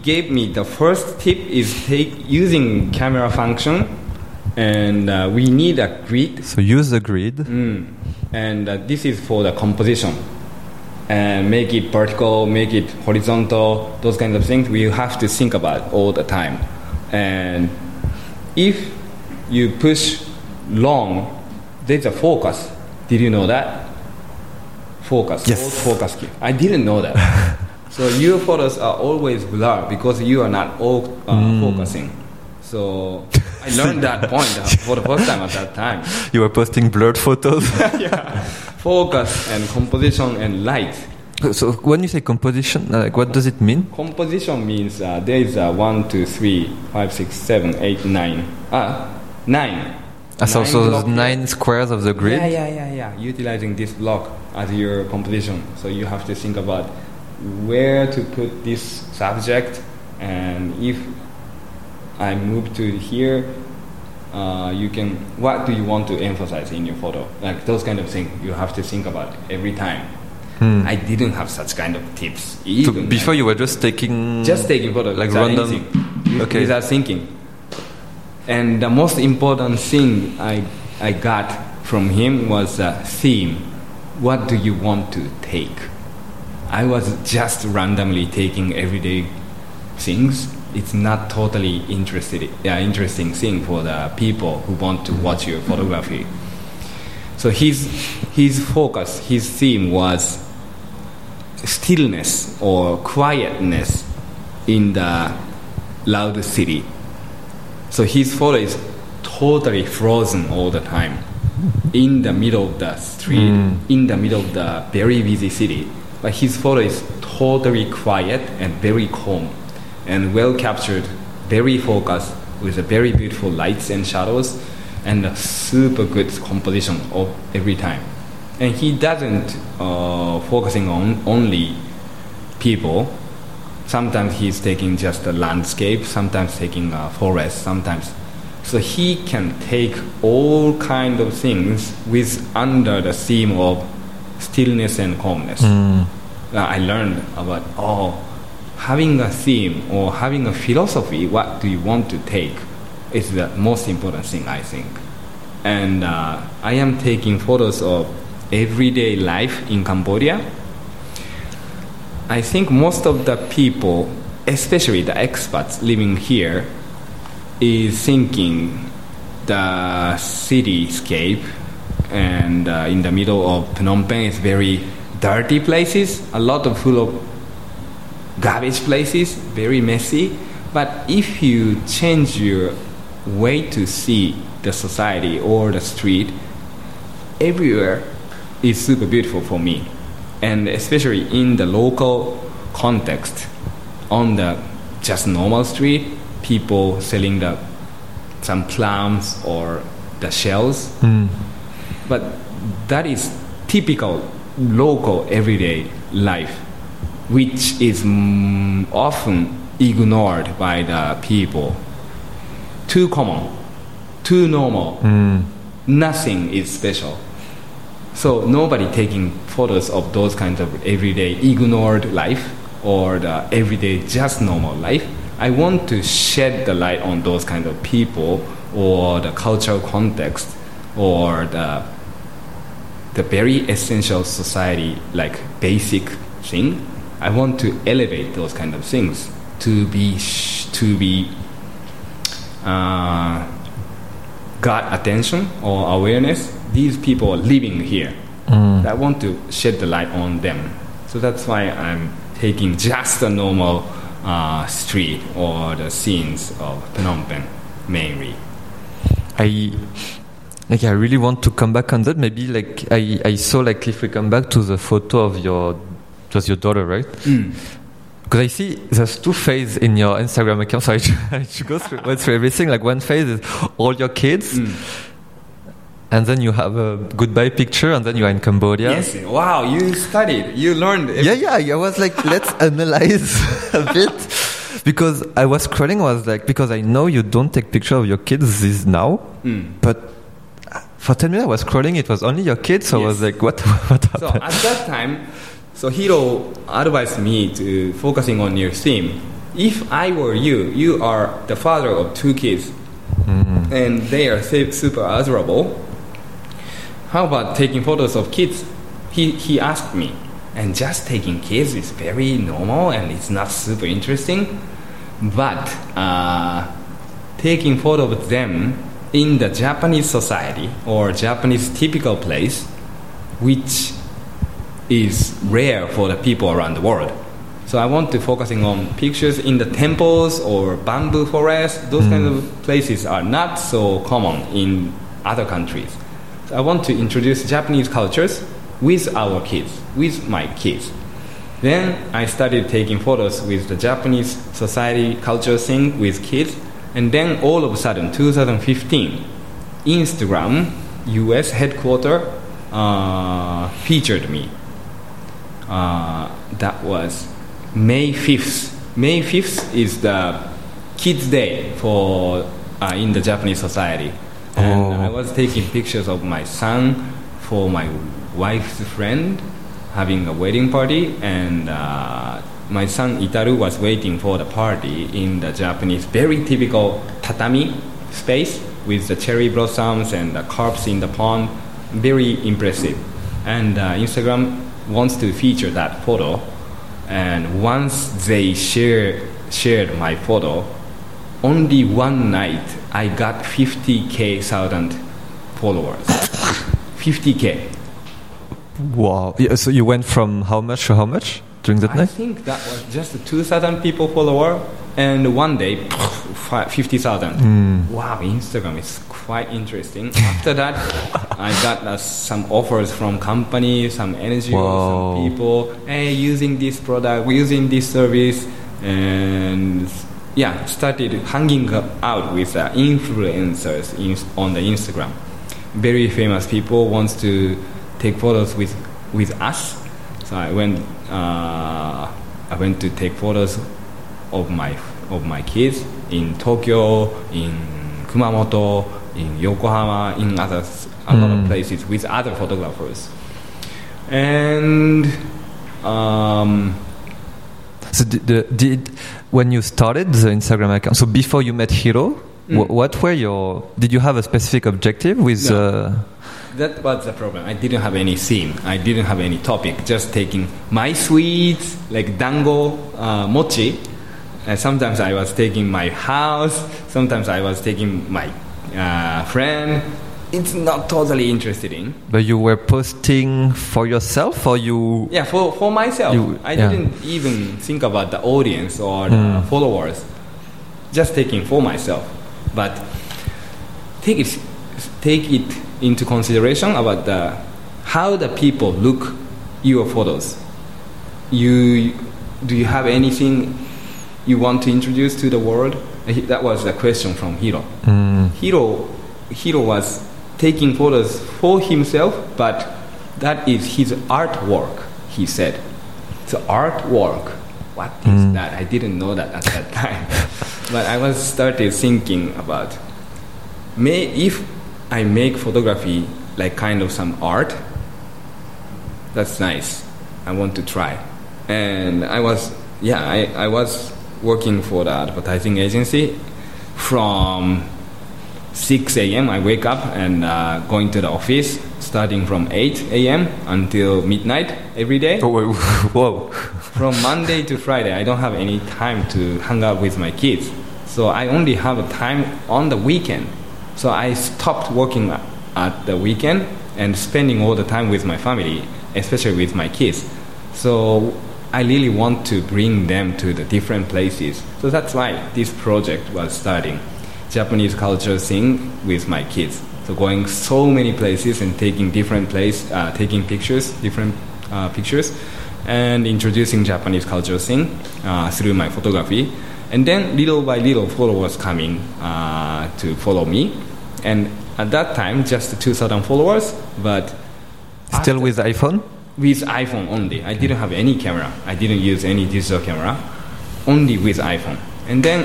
gave me the first tip is using camera function, and we need a grid. So use the grid. And this is for the composition. And make it vertical, make it horizontal, those kinds of things we have to think about all the time. And if you push long, there's a focus. Did you know that? Focus. Yes. Focus key. I didn't know that. So your photos are always blurred because you are not all focusing. So I learned that point for the first time at that time. You were posting blurred photos? Yeah. Focus and composition and light. So when you say composition, what does it mean? Composition means there is 1, 2, 3, 5, 6, 7, 8, 9. 9. So there's 9 squares of the grid? Yeah. Utilizing this block as your composition. So you have to think about where to put this subject, and if I move to here, you can, what do you want to emphasize in your photo? Like those kind of things you have to think about every time. I didn't have such kind of tips. So before you were just taking photos, like random, without thinking. And the most important thing I got from him was a theme. What do you want to take? I was just randomly taking everyday things. It's not totally interesting thing for the people who want to watch your photography. So his focus, his theme was stillness or quietness in the loud city. So his photo is totally frozen all the time, in the middle of the street, in the middle of the very busy city. But his photo is totally quiet and very calm, and well captured, very focused, with a very beautiful lights and shadows, and a super good composition of every time. And he doesn't focusing on only people. Sometimes he's taking just a landscape, sometimes taking a forest, sometimes. So he can take all kind of things with under the theme of stillness and calmness. I learned about having a theme or having a philosophy, what do you want to take, is the most important thing, I think. And I am taking photos of everyday life in Cambodia. I think most of the people, especially the expats living here, is thinking the cityscape, and in the middle of Phnom Penh is very dirty places, a lot of full of garbage places, very messy. But if you change your way to see the society or the street, everywhere is super beautiful for me. And especially in the local context, on the just normal street, people selling some plums or the shells. But that is typical local everyday life, which is often ignored by the people. Too common, too normal, nothing is special. So nobody taking photos of those kinds of everyday ignored life or the everyday just normal life. I want to shed the light on those kinds of people or the cultural context or the very essential society, like basic thing. I want to elevate those kind of things to be got attention or awareness. These people are living here. I want to shed the light on them. So that's why I'm taking just a normal street or the scenes of Phnom Penh mainly. I really want to come back on that. Maybe like I saw, like, if we come back to the photo of your daughter, right? Mm. Because I see there's two phases in your Instagram account, so I should go through everything. Like, one phase is all your kids, and then you have a goodbye picture, and then you are in Cambodia. Yes. Wow, you studied, you learned. Yeah. I was like, let's analyze a bit. Because I was scrolling, I was like, because I know you don't take picture of your kids this now, but for 10 minutes I was scrolling, it was only your kids, so yes. I was like, what happened? So at that time, so Hiro advised me to focusing on your theme. If I were you, you are the father of two kids, and they are super adorable. How about taking photos of kids? He asked me, and just taking kids is very normal and it's not super interesting. But taking photo of them in the Japanese society or Japanese typical place, which is rare for the people around the world. So I want to focusing on pictures in the temples or bamboo forest. Those kind of places are not so common in other countries. So I want to introduce Japanese cultures with our kids, with my kids. Then I started taking photos with the Japanese society culture thing with kids. And then all of a sudden, 2015, Instagram, US headquarters, featured me. That was May 5th. May 5th is the kids' day for in the Japanese society. And I was taking pictures of my son for my wife's friend having a wedding party. And my son Itaru was waiting for the party in the Japanese, very typical tatami space with the cherry blossoms and the carps in the pond. Very impressive, and Instagram wants to feature that photo. And once they shared my photo, only one night I got 50,000 followers. 50,000. Wow! Yeah, so you went from how much to how much during that night? I think that was just 2,000 people follower, and one day 50,000. Wow! Instagram is quite interesting. After that, I got some offers from companies, some NGOs, some people. Hey, using this product, using this service, and yeah, started hanging out with influencers on the Instagram. Very famous people wants to take photos with us. So I went to take photos of my kids in Tokyo, in Kumamoto, in Yokohama, in a lot of places with other photographers. And so did when you started the Instagram account, so before you met Hiro, what were your, did you have a specific objective with? No. That was the problem. I didn't have any theme. I didn't have any topic. Just taking my sweets, like dango, mochi. And sometimes I was taking my house. Sometimes I was taking my friend. It's not totally interested in. But you were posting for yourself, or you? Yeah, for myself. I didn't even think about the audience or the followers. Just taking for myself. But take it into consideration about how the people look your photos. Do you have anything you want to introduce to the world? That was the question from Hiro. Hiro was taking photos for himself, but that is his artwork, he said. So artwork, what is that? I didn't know that at that time. But I was started thinking about, if I make photography like kind of some art, that's nice. I want to try. And I was working for the advertising agency from 6 a.m. I wake up and going to the office, starting from 8 a.m. until midnight every day. Whoa! From Monday to Friday, I don't have any time to hang out with my kids. So I only have a time on the weekend. So I stopped working at the weekend and spending all the time with my family, especially with my kids. So I really want to bring them to the different places. So that's why this project was starting. Japanese culture thing with my kids. So going so many places and taking different pictures, and introducing Japanese culture thing through my photography. And then little by little, followers coming to follow me. And at that time, just 2,000 followers, but... Still with iPhone? With iPhone only. I didn't have any camera. I didn't use any digital camera. Only with iPhone. And then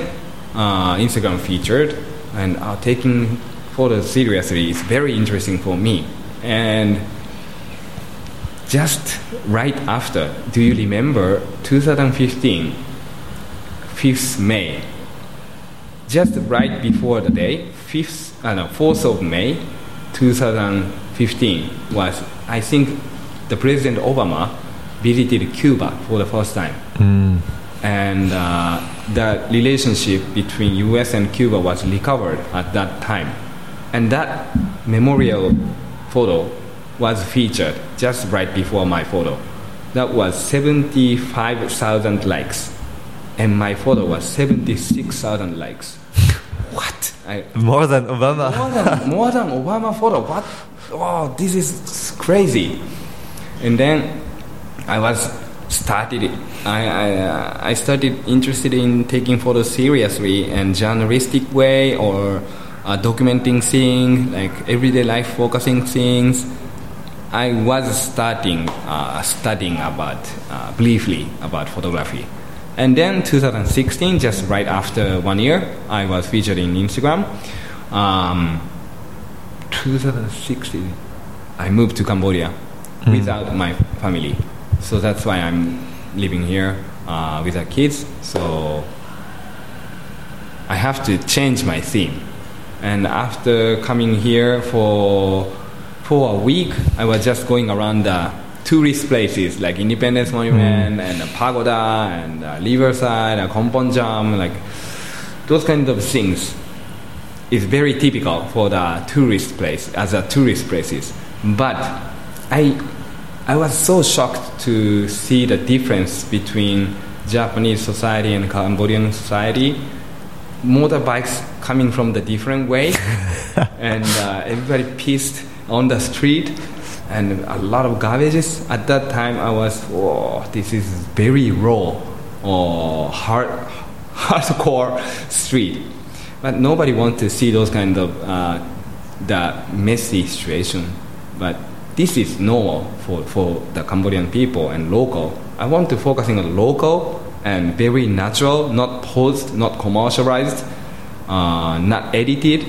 Instagram featured, and taking photos seriously is very interesting for me. And just right after, do you remember 2015... 5th May, just right before the day, 4th of May 2015 was, I think, the President Obama visited Cuba for the first time. Mm. And the relationship between US and Cuba was recovered at that time. And that memorial photo was featured just right before my photo. That was 75,000 likes. And my photo was 76,000 likes. What? More than Obama. More than Obama photo. What? Oh, this is crazy. And then I started interested in taking photos seriously and journalistic way, or documenting things like everyday life, focusing things. I was starting studying about briefly about photography. And then 2016, just right after 1 year, I was featured in Instagram. 2016, I moved to Cambodia without my family. So that's why I'm living here without kids. So I have to change my theme. And after coming here for a week, I was just going around the tourist places like Independence Monument and a pagoda and Riverside and Komponjam, like those kind of things is very typical for the tourist place as a tourist places. But I was so shocked to see the difference between Japanese society and Cambodian society. Motorbikes coming from the different way, and everybody pissed on the street. And a lot of garbages. At that time, I was, oh, this is very raw or hardcore street. But nobody wants to see those kind of the messy situation. But this is normal for the Cambodian people and local. I want to focusing on local and very natural, not posed, not commercialized, not edited,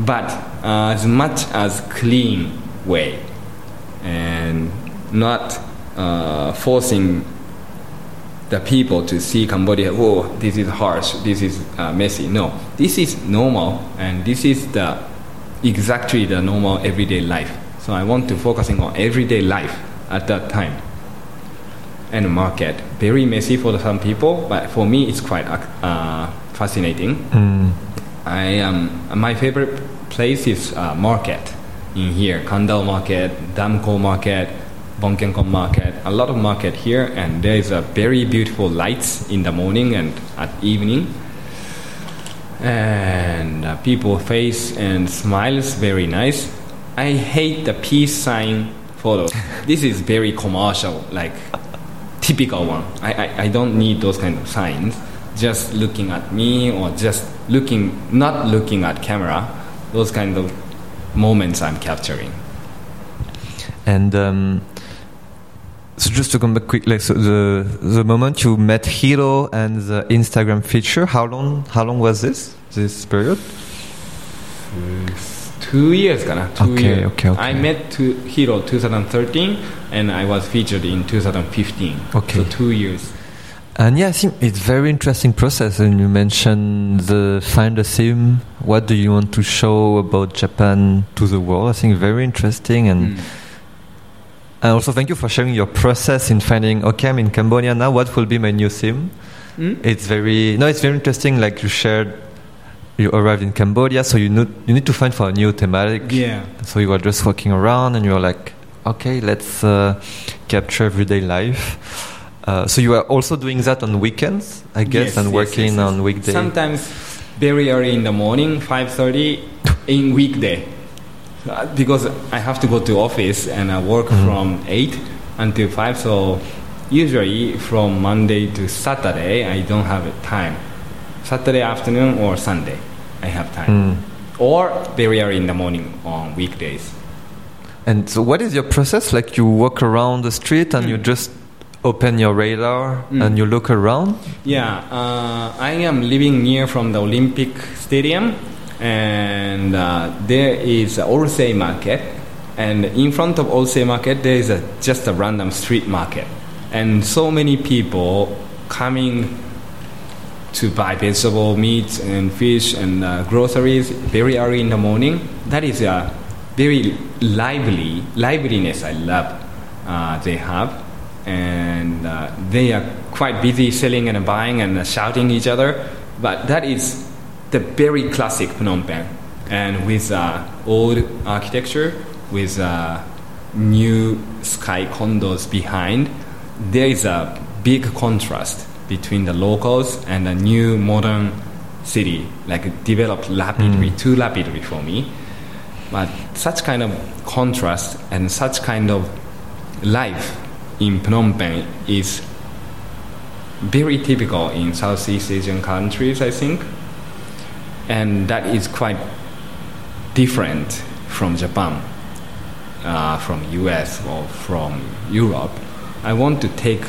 but as much as clean way. And not forcing the people to see Cambodia, oh, this is harsh, this is messy. No, this is normal, and this is exactly the normal everyday life. So I want to focusing on everyday life at that time. And market, very messy for some people, but for me it's quite fascinating. My favorite place is market. In here, Kandal Market, Damco Market, Bonkenko Market, a lot of market here, and there is a very beautiful lights in the morning and at evening, and people face and smiles very nice. I hate the peace sign photo. This is very commercial, like typical one. I don't need those kind of signs. Just looking at me, or just not looking at camera. Those kind of moments I'm capturing. And so just to come back quickly, so the moment you met Hiro and the Instagram feature, how long was this period? 2 years, kana? Okay. I met Hiro 2013, and I was featured in 2015. Okay. So 2 years. And yeah, I think it's very interesting process. And you mentioned the find a theme. What do you want to show about Japan to the world? I think very interesting. And also thank you for sharing your process in finding, okay, I'm in Cambodia now, what will be my new theme? It's very interesting. Like you shared, you arrived in Cambodia, so you need to find for a new thematic. Yeah. So you were just walking around and you were like, okay, let's capture everyday life. So you are also doing that on weekends, I guess, and working on weekdays. Sometimes very early in the morning, 5:30 in weekday, because I have to go to office and I work from 8 until 5. So usually from Monday to Saturday, I don't have time. Saturday afternoon or Sunday, I have time. Or very early in the morning on weekdays. And so what is your process? Like you walk around the street and you just open your radar and you look around? Yeah, I am living near from the Olympic Stadium, and there is Orsay Market, and in front of Orsay Market there is just a random street market, and so many people coming to buy vegetable, meat and fish and groceries very early in the morning. That is a very liveliness I love they have. And they are quite busy selling and buying and shouting each other. But that is the very classic Phnom Penh. And with old architecture, with new sky condos behind, there is a big contrast between the locals and the new modern city, like developed rapidly, too rapidly for me. But such kind of contrast and such kind of life in Phnom Penh is very typical in Southeast Asian countries, I think. And that is quite different from Japan, from US or from Europe. I want to take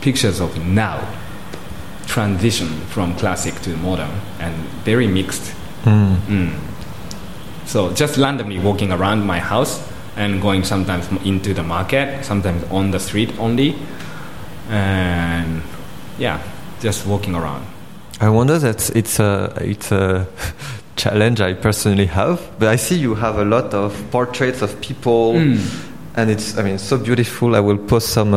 pictures of now, transition from classic to modern, and very mixed. So just randomly walking around my house, and going sometimes into the market, sometimes on the street only. And yeah, just walking around. I wonder that it's a challenge I personally have. But I see you have a lot of portraits of people. And it's so beautiful. I will post some,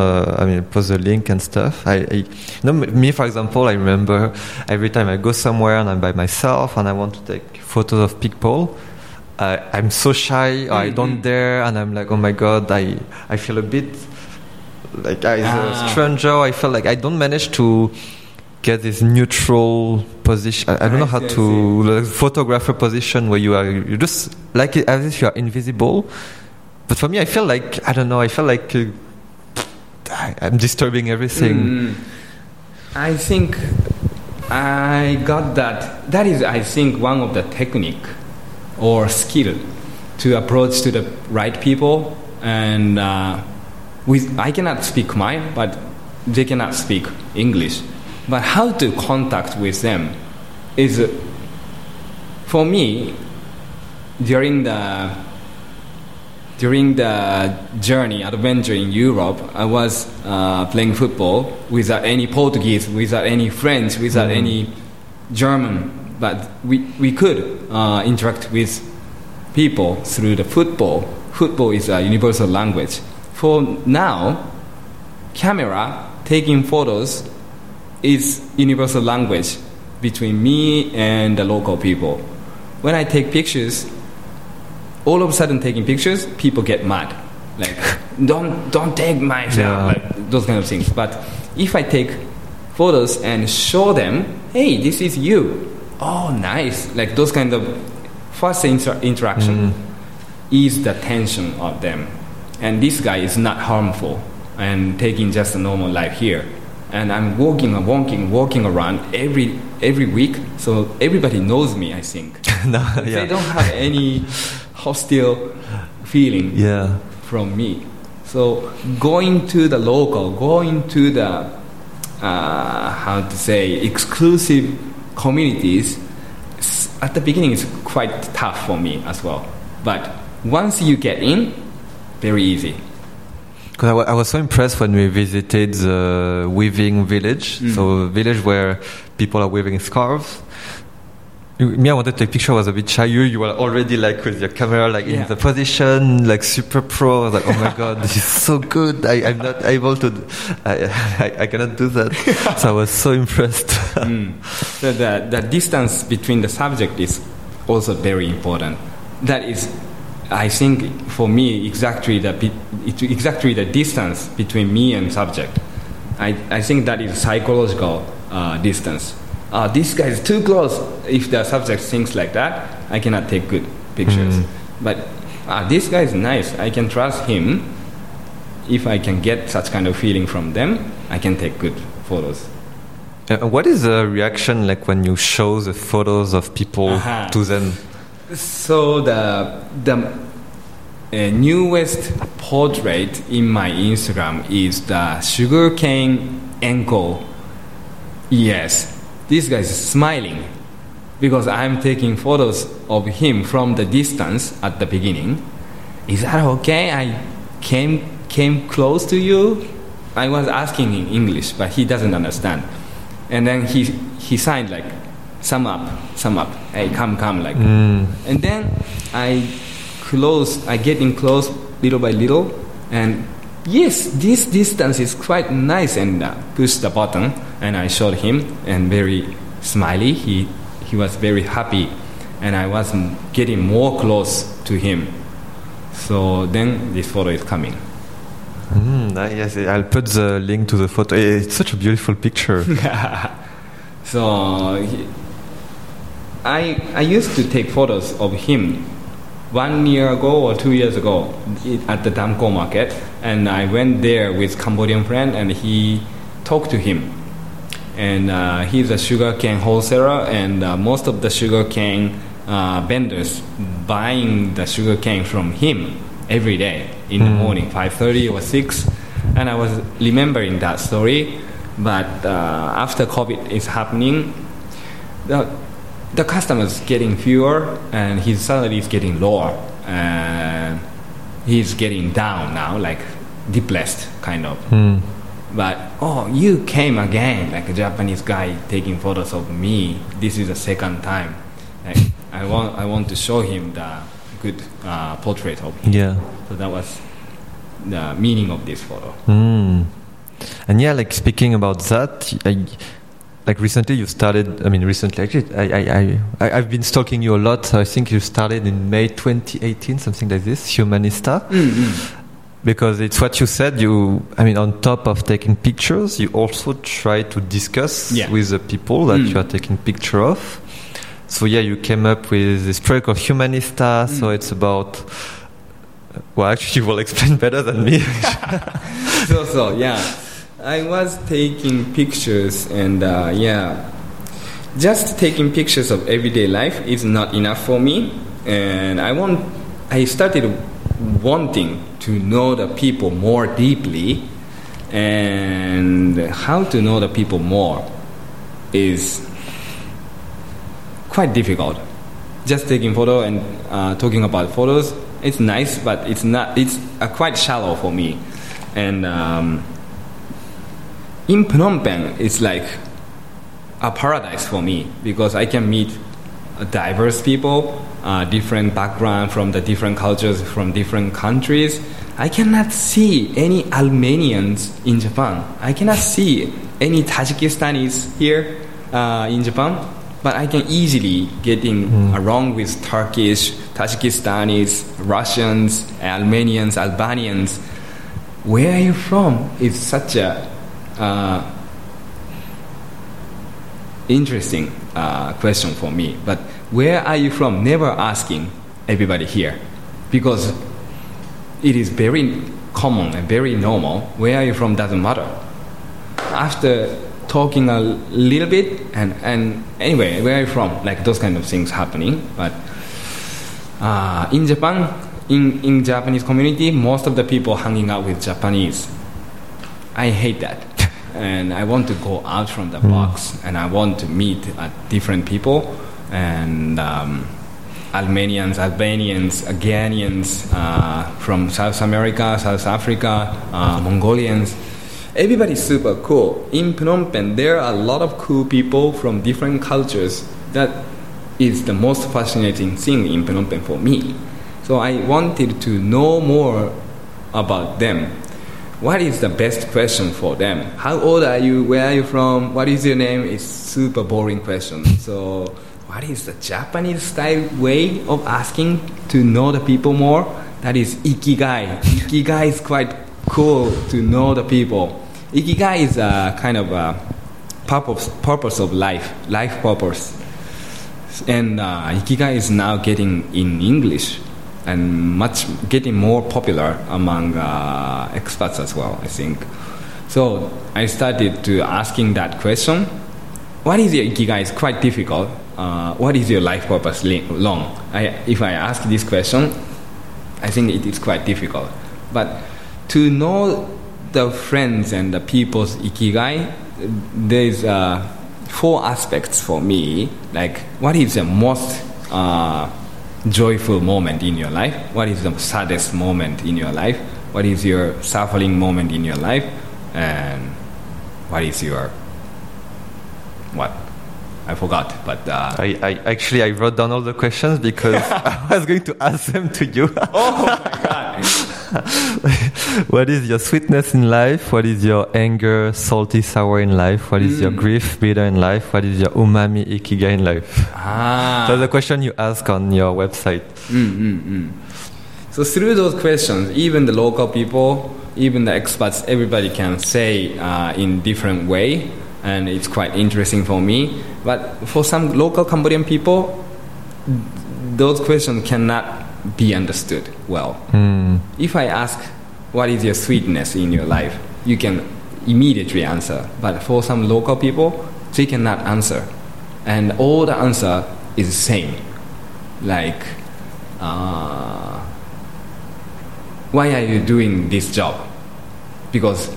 post a link and stuff. Me, for example, I remember every time I go somewhere and I'm by myself and I want to take photos of people, I'm so shy, or I don't dare, and I'm like, oh my God, I feel a bit like I'm a stranger. I feel like I don't manage to get this neutral position. I don't know how to, like, photographer position where you just like it as if you are invisible. But for me, I feel like, I don't know, I feel like I'm disturbing everything. I think I got that. That is, I think, one of the technique or skill to approach to the right people, and I cannot speak mine, but they cannot speak English. But how to contact with them is, for me, during the journey, adventure in Europe, I was playing football without any Portuguese, without any French, without any German. But we could interact with people through the football. Football is a universal language. For now, camera, taking photos, is universal language between me and the local people. When I take pictures, all of a sudden taking pictures, people get mad. Like, don't take my film, like, those kind of things. But if I take photos and show them, hey, this is you. Oh, nice. Like those kind of first interaction is the tension of them. And this guy is not harmful and taking just a normal life here. And I'm walking around every week. So everybody knows me, I think. They don't have any hostile feeling from me. So going to the local, going to the, exclusive communities, at the beginning is quite tough for me as well. But once you get in, very easy. Because I was so impressed when we visited the weaving village, so a village where people are weaving scarves. I wanted to take a picture, I was a bit shy. You were already like with your camera, like in the position, like super pro. I was like, oh my God, this is so good. I'm not able to. I cannot do that. So I was so impressed. So the distance between the subject is also very important. That is, I think, for me, exactly the distance between me and subject. I think that is psychological distance. This guy is too close. if the subject thinks like that, I cannot take good pictures. Mm-hmm. But this guy is nice. I can trust him. If I can get such kind of feeling from them, I can take good photos. What is the reaction like when you show the photos of people to them? So the newest portrait in my Instagram is the sugarcane ankle. Yes, this guy is smiling because I'm taking photos of him from the distance at the beginning. Is that okay? I came close to you. I was asking in English, but he doesn't understand. And then he signed like sum up, hey, come like that. And then I getting close little by little, and yes, this distance is quite nice, and push the button, and I showed him, and very smiley, he was very happy, and I was getting more close to him. So then this photo is coming. Yes, I'll put the link to the photo. It's such a beautiful picture. So I used to take photos of him 1 year ago or 2 years ago at the Damco market, and I went there with Cambodian friend, and he talked to him, and he's a sugarcane wholesaler, and most of the sugarcane vendors buying the sugarcane from him every day in the morning, 5:30 or 6, and I was remembering that story. But after COVID is happening, the customers getting fewer, and his salary is getting lower, and he's getting down now, like depressed kind of. But you came again, like a Japanese guy taking photos of me. This is the second time. Like, I want to show him the good portrait of him. Yeah. So that was the meaning of this photo. And yeah, like speaking about that, I've been stalking you a lot. I think you started in May 2018, something like this, Humanista. Mm-hmm. Because it's what you said, on top of taking pictures, you also try to discuss with the people that you are taking picture of. So yeah, you came up with this project called Humanista. So it's about... Well, actually, you will explain better than me. so, yeah. I was taking pictures, and just taking pictures of everyday life is not enough for me. And I started wanting to know the people more deeply, and how to know the people more is quite difficult. Just taking photo and talking about photos, it's nice, but it's not. It's quite shallow for me. And in Phnom Penh, it's like a paradise for me, because I can meet diverse people, different background, from the different cultures, from different countries. I cannot see any Armenians in Japan. I cannot see any Tajikistanis here in Japan. But I can easily getting along with Turkish, Tajikistanis, Russians, Armenians, Albanians. Where are you from? It's such a interesting question for me. But where are you from? Never asking everybody here, because it is very common and very normal. Where are you from doesn't matter. After talking a little bit, and anyway, where are you from? Like those kind of things happening. But in Japan, in Japanese community, most of the people hanging out with Japanese. I hate that. And I want to go out from the box, and I want to meet different people, and Armenians, Albanians, Ghanaians, from South America, South Africa, Mongolians. Everybody's super cool. In Phnom Penh, there are a lot of cool people from different cultures. That is the most fascinating thing in Phnom Penh for me. So I wanted to know more about them. What is the best question for them? How old are you? Where are you from? What is your name? It's super boring question. So what is the Japanese style way of asking to know the people more? That is ikigai. Ikigai is quite cool to know the people. Ikigai is a kind of a purpose of life purpose. And Ikigai is now getting in English and getting more popular among expats as well, I think. So I started to asking that question. What is your Ikigai? It's quite difficult. What is your life purpose long? If I ask this question, I think it is quite difficult. But to know the friends and the people's Ikigai, there's four aspects for me. Like, what is the most joyful moment in your life? What is the saddest moment in your life? What is your suffering moment in your life? And what is your what? I forgot, but I wrote down all the questions because I was going to ask them to you. Oh my god! What is your sweetness in life? What is your anger, salty, sour in life? What is your grief, bitter in life? What is your umami, ikigai in life? Ah, so the question you ask on your website. So through those questions, even the local people, even the expats, everybody can say in different way. And it's quite interesting for me. But for some local Cambodian people, those questions cannot be understood well. If I ask, what is your sweetness in your life? You can immediately answer. But for some local people, they cannot answer. And all the answer is the same. Like, why are you doing this job? Because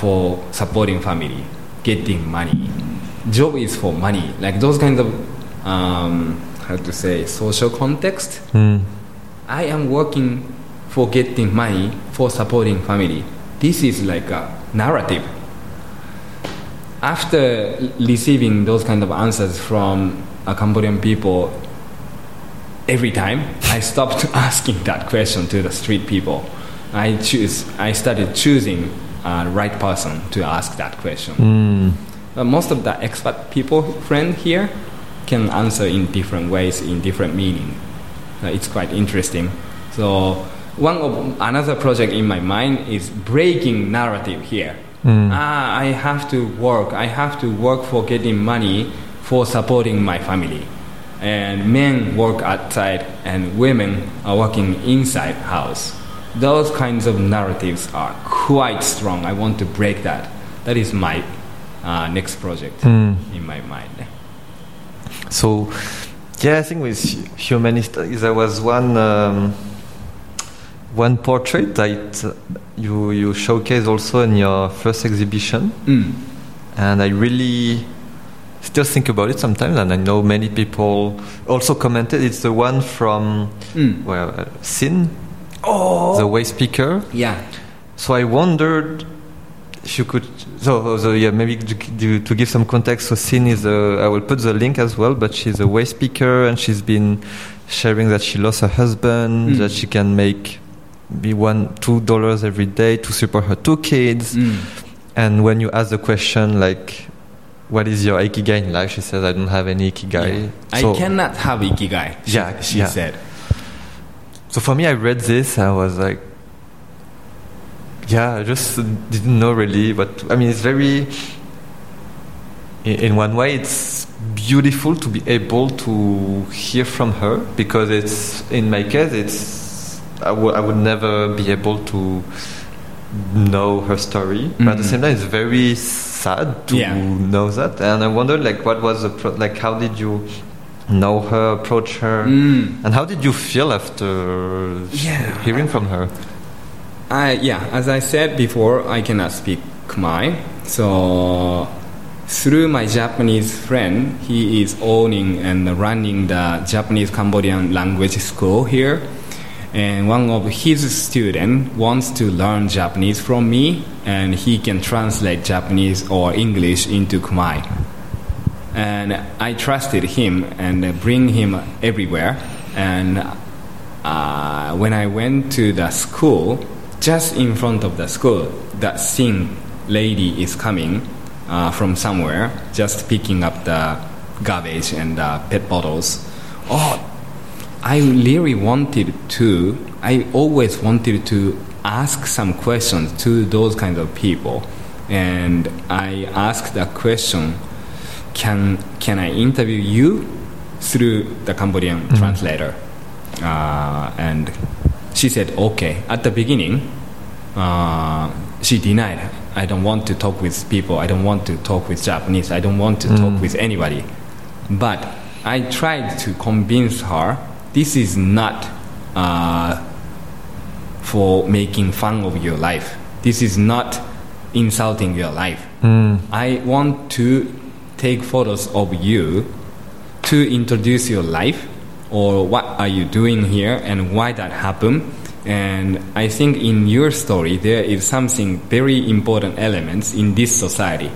for supporting family, getting money. Job is for money. Like those kinds of, social context. I am working for getting money, for supporting family. This is like a narrative. After receiving those kind of answers from Cambodian people, every time I stopped asking that question to the street people. I started choosing right person to ask that question. Most of the expat people friend here can answer in different ways, in different meaning. It's quite interesting. So another project in my mind is breaking narrative here. I have to work. I have to work for getting money, for supporting my family. And men work outside and women are working inside house. Those kinds of narratives are quite strong. I want to break that. That is my next project in my mind. So, yeah, I think with Humanista, there was one portrait that you showcased also in your first exhibition. And I really still think about it sometimes, and I know many people also commented. It's the one from Sin. Oh. The way speaker. Yeah. So I wondered if you could. Maybe to give some context. So Sin is I will put the link as well. But she's a way speaker, and she's been sharing that she lost her husband, that she can make $2 every day to support her two kids. And when you ask the question like, what is your ikigai in life? She says, I don't have any ikigai. Yeah. So, I cannot have ikigai. She said. So for me, I read this, I was like, I just didn't know really, but I mean, it's very, in one way, it's beautiful to be able to hear from her, because it's, in my case, it's, I would never be able to know her story, but at the same time, it's very sad to know that, and I wonder, like, what was how did you know her, approach her, and how did you feel after hearing from her? As I said before, I cannot speak Khmer, so through my Japanese friend, he is owning and running the Japanese Cambodian language school here, and one of his students wants to learn Japanese from me, and he can translate Japanese or English into Khmer. And I trusted him and bring him everywhere. And when I went to the school, just in front of the school, that Singh lady is coming from somewhere, just picking up the garbage and pet bottles. Oh, I always wanted to ask some questions to those kinds of people. And I asked the question, Can I interview you? through the Cambodian translator. And she said, okay. At the beginning, she denied. I don't want to talk with people. I don't want to talk with Japanese. I don't want to talk with anybody. But I tried to convince her this is not for making fun of your life. This is not insulting your life. I want to take photos of you to introduce your life, or what are you doing here and why that happened. And I think in your story there is something very important elements in this society.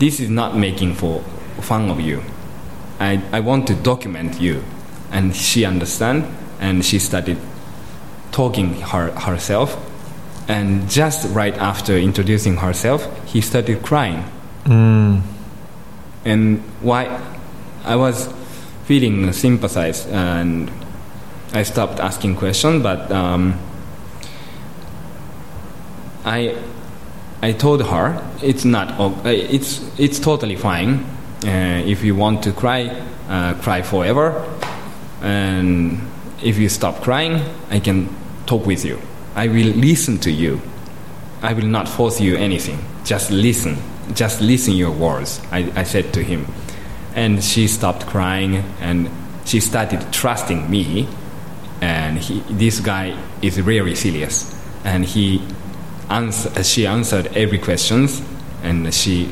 This is not making for fun of you. I want to document you. And she understand, and she started talking herself. And just right after introducing herself, he started crying. And why I was feeling sympathized, and I stopped asking questions. But I told her it's totally fine. If you want to cry, cry forever. And if you stop crying, I can talk with you. I will listen to you. I will not force you anything. Just listen. Just listen your words, I said to him. And she stopped crying, and she started trusting me. And this guy is really serious. And she answered every question. And she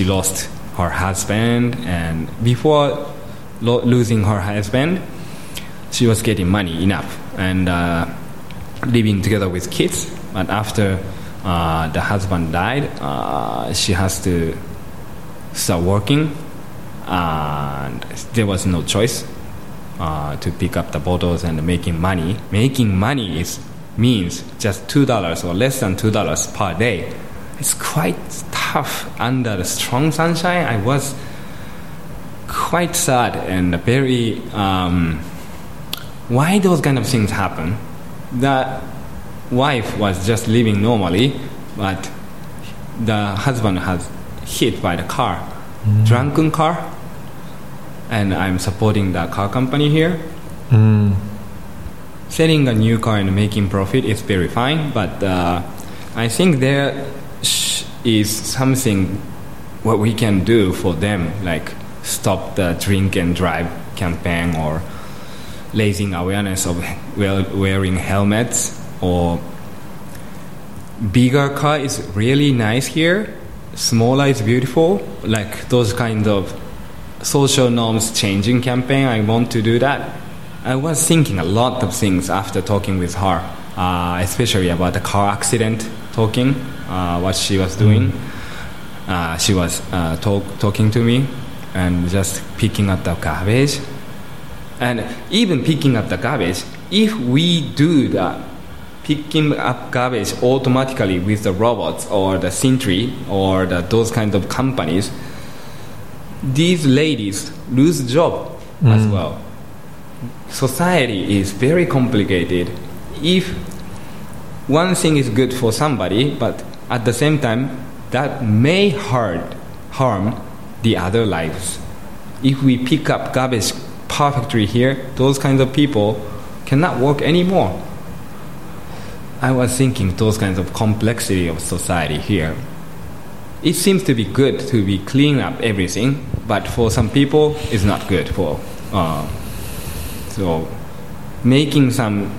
lost her husband. And before losing her husband, she was getting money enough. And living together with kids. But after the husband died, she has to start working, and there was no choice to pick up the bottles and making money. Making money means just $2 or less than $2 per day. It's quite tough under the strong sunshine. I was quite sad and very why those kind of things happen. The wife was just living normally, but the husband has hit by the car, drunken car, and I'm supporting the car company here. Selling a new car and making profit is very fine, but I think there is something what we can do for them, like stop the drink and drive campaign, or raising awareness of wearing helmets, or bigger car is really nice here, smaller is beautiful, like those kind of social norms changing campaign. I want to do that. I was thinking a lot of things after talking with her, especially about the car accident, talking what she was doing. She was talking to me and just picking up the garbage. And even picking up the garbage, if we do the picking up garbage automatically with the robots or the Sentry or those kind of companies, these ladies lose job as well. Society is very complicated. If one thing is good for somebody, but at the same time, that may harm the other lives. If we pick up garbage perfectly here, those kinds of people cannot work anymore. I was thinking those kinds of complexity of society here. It seems to be good to be clean up everything, but for some people it's not good. So making some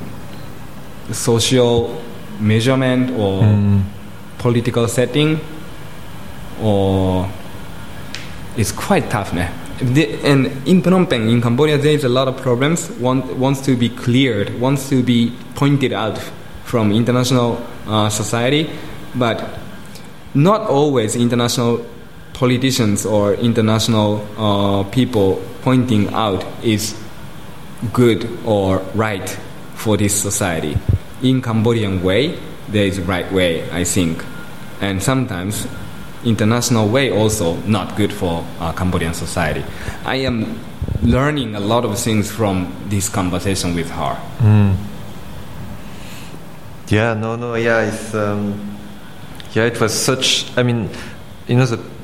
social measurement or political setting, or it's quite tough now. And in Phnom Penh, in Cambodia, there is a lot of problems. Wants to be cleared, wants to be pointed out from international society, but not always international politicians or international people pointing out is good or right for this society. In Cambodian way, there is right way, I think. And sometimes international way also not good for Cambodian society. I am learning a lot of things from this conversation with her. It was such, the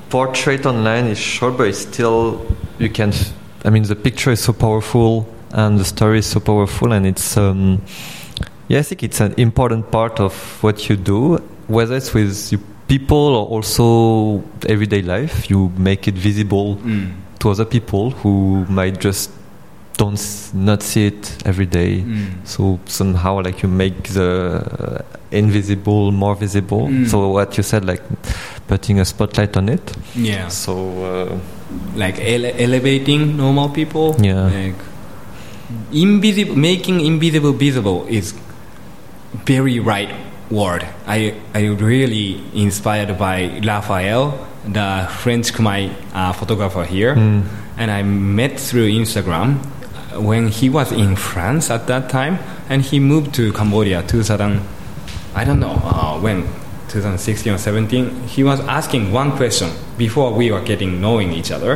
portrait online is short, but it's still, you can I mean, the picture is so powerful and the story is so powerful, and it's I think it's an important part of what you do, whether it's with your people or also everyday life. You make it visible to other people who might just not see it every day. So somehow, like, you make the invisible more visible. So what you said, like putting a spotlight on it. Yeah. So like elevating normal people. Yeah. Like invisible, making invisible visible is very right word. I really inspired by Raphael, the French Khmer photographer here, and I met through Instagram when he was in France at that time, and he moved to Cambodia 2000, I don't know when, 2016 or 17. He was asking one question before we were getting knowing each other.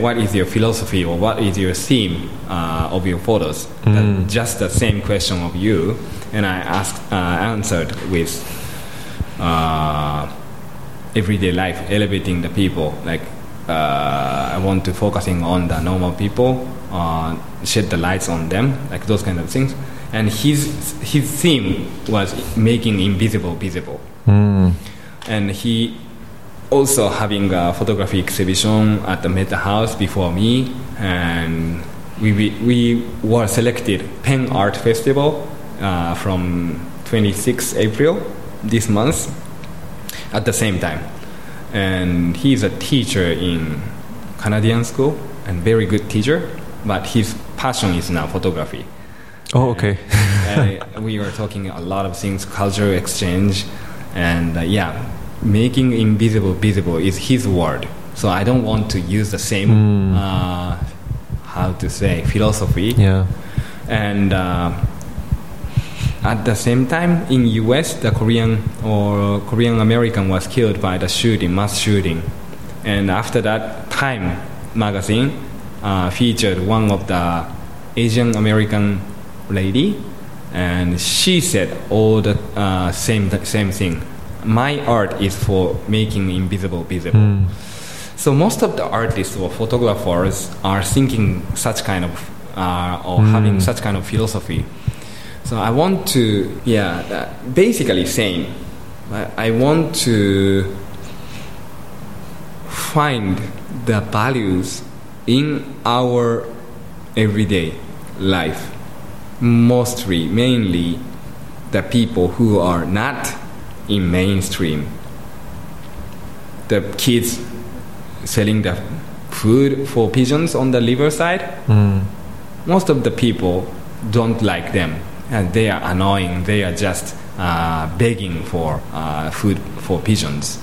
What is your philosophy, or what is your theme of your photos? That, just the same question of you, and I answered with everyday life, elevating the people. Like I want to focusing on the normal people, shed the lights on them, like those kind of things. And his theme was making invisible visible, and he. Also having a photography exhibition at the Meta House before me, and we were selected Pen Art Festival from 26th April this month at the same time. And he's a teacher in Canadian school, and very good teacher, but his passion is now photography. Oh, okay. We were talking a lot of things, cultural exchange, and making invisible visible is his word, so I don't want to use the same philosophy. And at the same time, in US, the Korean American was killed by the mass shooting, and after that, Time magazine featured one of the Asian American lady, and she said all the same thing. My art is for making invisible visible. So most of the artists or photographers are thinking such kind of having such kind of philosophy. So I want to basically saying I want to find the values in our everyday life, mainly the people who are not in mainstream, the kids selling the food for pigeons on the riverside. Most of the people don't like them, and they are annoying. They are just begging for food for pigeons.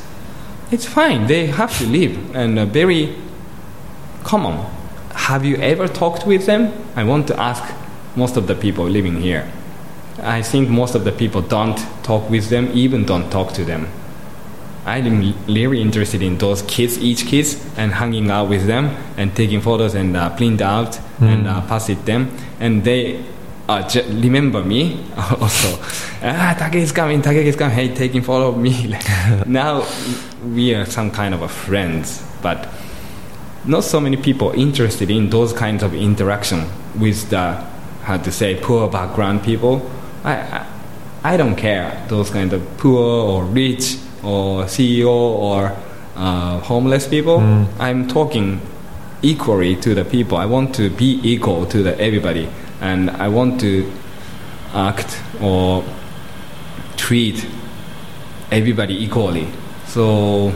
It's fine, they have to live, and very common. Have you ever talked with them? I want to ask most of the people living here. I think most of the people don't talk with them, even don't talk to them. I'm really interested in those kids, and hanging out with them, and taking photos, and print out, and pass it them. And they remember me also. Take is coming, hey, taking photo of me. Like, now we are some kind of a friends, but not so many people interested in those kinds of interaction with the, poor background people. I don't care those kind of poor or rich or CEO or homeless people. I'm talking equally to the people. I want to be equal to everybody, and I want to act or treat everybody equally. So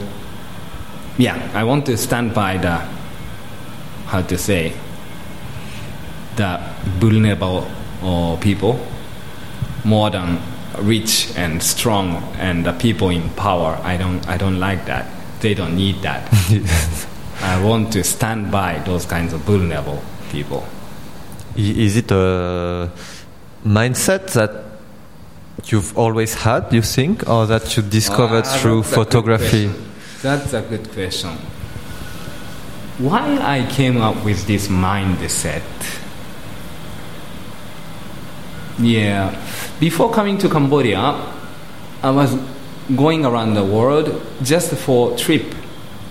I want to stand by the the vulnerable people more than rich and strong and the people in power. I don't like that. They don't need that. I want to stand by those kinds of vulnerable people. Is it a mindset that you've always had, you think, or that you discovered through photography? That's a good question. Why I came up with this mindset? Before coming to Cambodia, I was going around the world just for a trip.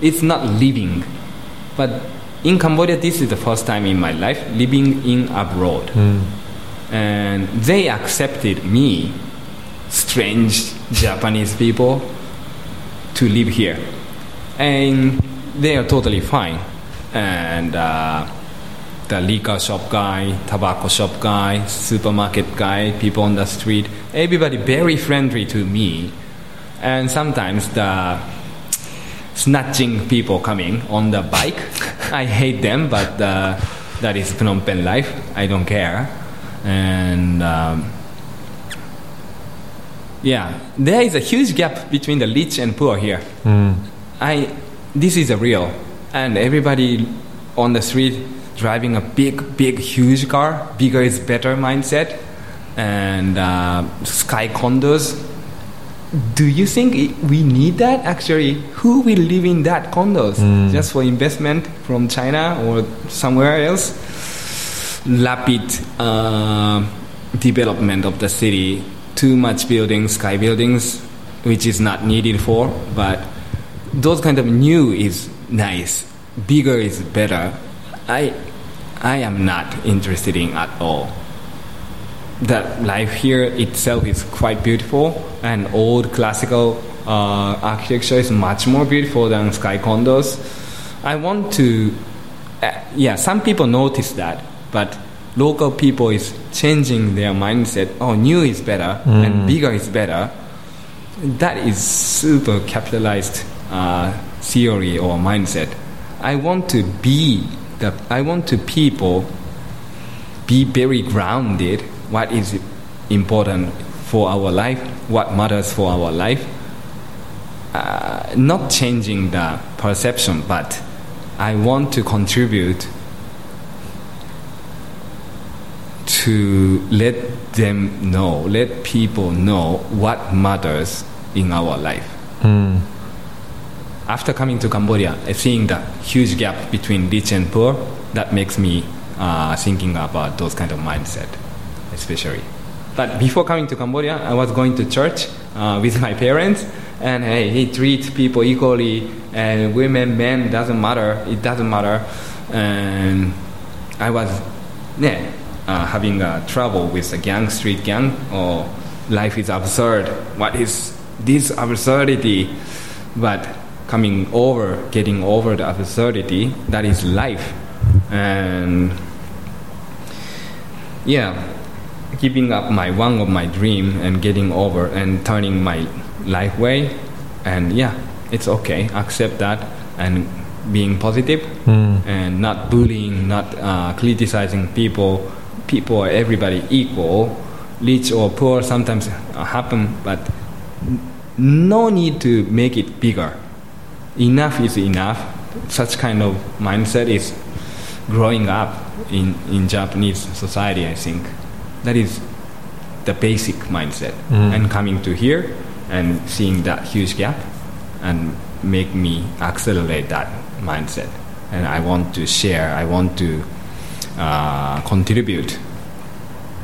It's not living, but in Cambodia, this is the first time in my life living in abroad. And they accepted me, strange Japanese people, to live here. And they are totally fine. And the liquor shop guy, tobacco shop guy, supermarket guy, people on the street, everybody very friendly to me. And sometimes the snatching people coming on the bike, I hate them, but that is Phnom Penh life. I don't care. And there is a huge gap between the rich and poor here. This is a real. And everybody on the street driving a big, huge car, bigger is better mindset, and sky condos. Do you think we need that? Actually, who will live in that condos? Just for investment from China or somewhere else? Rapid development of the city, too much buildings, sky buildings, which is not needed for, but those kind of new is nice. Bigger is better. I am not interested in at all. That life here itself is quite beautiful, and old classical architecture is much more beautiful than sky condos. I want to... some people notice that, but local people is changing their mindset. Oh, new is better and bigger is better. That is super capitalized theory or mindset. I want to people be very grounded. What is important for our life? What matters for our life? Not changing the perception, but I want to contribute to let them know, let people know what matters in our life. After coming to Cambodia, seeing the huge gap between rich and poor, that makes me thinking about those kind of mindset, especially. But before coming to Cambodia, I was going to church with my parents, and he treats people equally, and women, men, doesn't matter. It doesn't matter. And I was having trouble with the gang, street gang, or life is absurd. What is this absurdity? But getting over the absurdity, that is life. And giving up one of my dream and getting over and turning my life way, and it's okay, accept that, and being positive, and not bullying, not criticizing people. People are everybody equal, rich or poor, sometimes happen, but no need to make it bigger. Enough is enough. Such kind of mindset is growing up in Japanese society, I think. That is the basic mindset. And coming to here and seeing that huge gap and make me accelerate that mindset. And I want to share, I want to contribute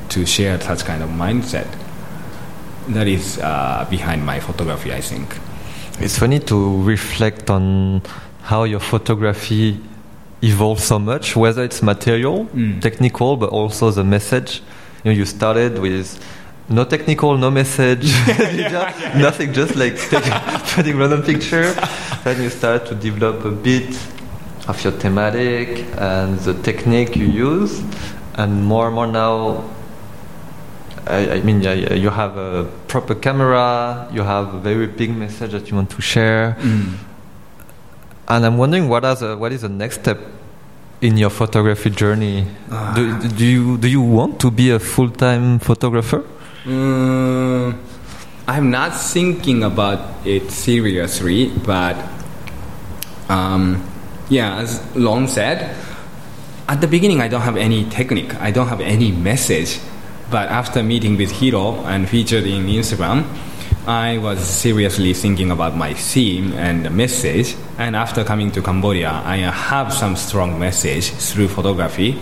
to share such kind of mindset. That is behind my photography, I think. It's funny to reflect on how your photography evolves so much, whether it's material, technical, but also the message. You started with no technical, no message, nothing, just like taking random picture. Then you start to develop a bit of your thematic and the technique you use, and more now. I mean, you have a proper camera, you have a very big message that you want to share. And I'm wondering what is the next step in your photography journey? Do you want to be a full-time photographer? I'm not thinking about it seriously, but as Long said, at the beginning I don't have any technique, I don't have any message. But after meeting with Hiro and featured in Instagram, I was seriously thinking about my theme and the message. And after coming to Cambodia, I have some strong message through photography.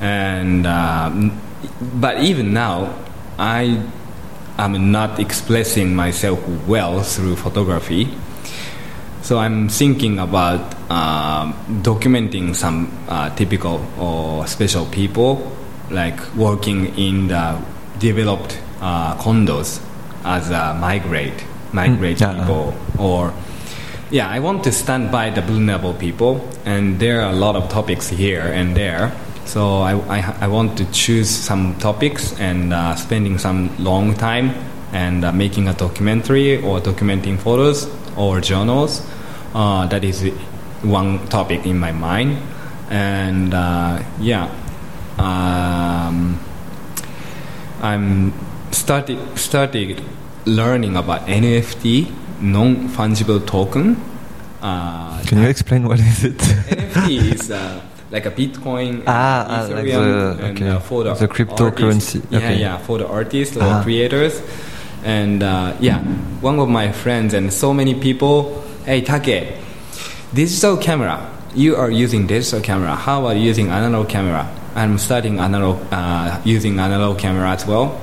And but even now, I am not expressing myself well through photography. So I'm thinking about documenting some typical or special people, like working in the developed condos as a migrate people, or I want to stand by the vulnerable people, and there are a lot of topics here and there. So I want to choose some topics and spending some long time and making a documentary or documenting photos or journals. That is one topic in my mind, and I'm started learning about NFT, non-fungible token. Can you explain what is it? NFT is like a Bitcoin, Ethereum, like for the cryptocurrency. For the artists or creators. And one of my friends and so many people, hey Take, digital camera. You are using digital camera. How are you using analog camera? I'm starting analog, using analog camera as well,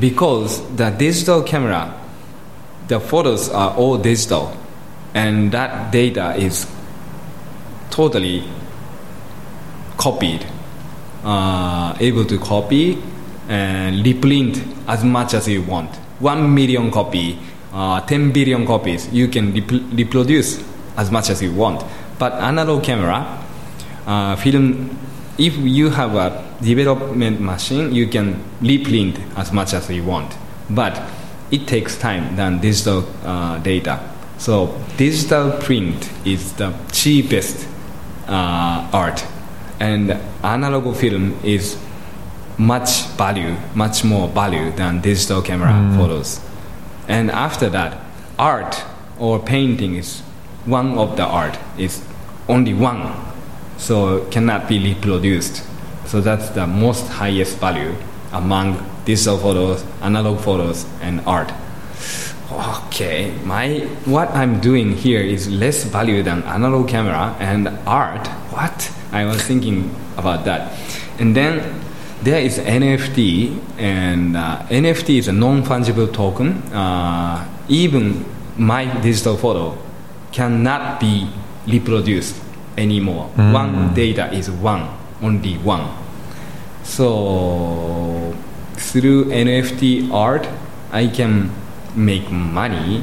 because the digital camera, the photos are all digital, and that data is totally copied, able to copy and reprint as much as you want. 1 million copy, 10 billion copies, you can reproduce as much as you want. But analog camera, film, if you have a development machine, you can reprint as much as you want. But it takes time than digital data. So digital print is the cheapest art. And analog film is much more value than digital camera photos. And after that, art or painting is one of the art. It's only one, so cannot be reproduced. So that's the most highest value among digital photos, analog photos, and art. Okay, what I'm doing here is less value than analog camera and art. What? I was thinking about that. And then there is NFT, and NFT is a non-fungible token. Even my digital photo cannot be reproduced anymore. One data is one, only one. So through NFT art, I can make money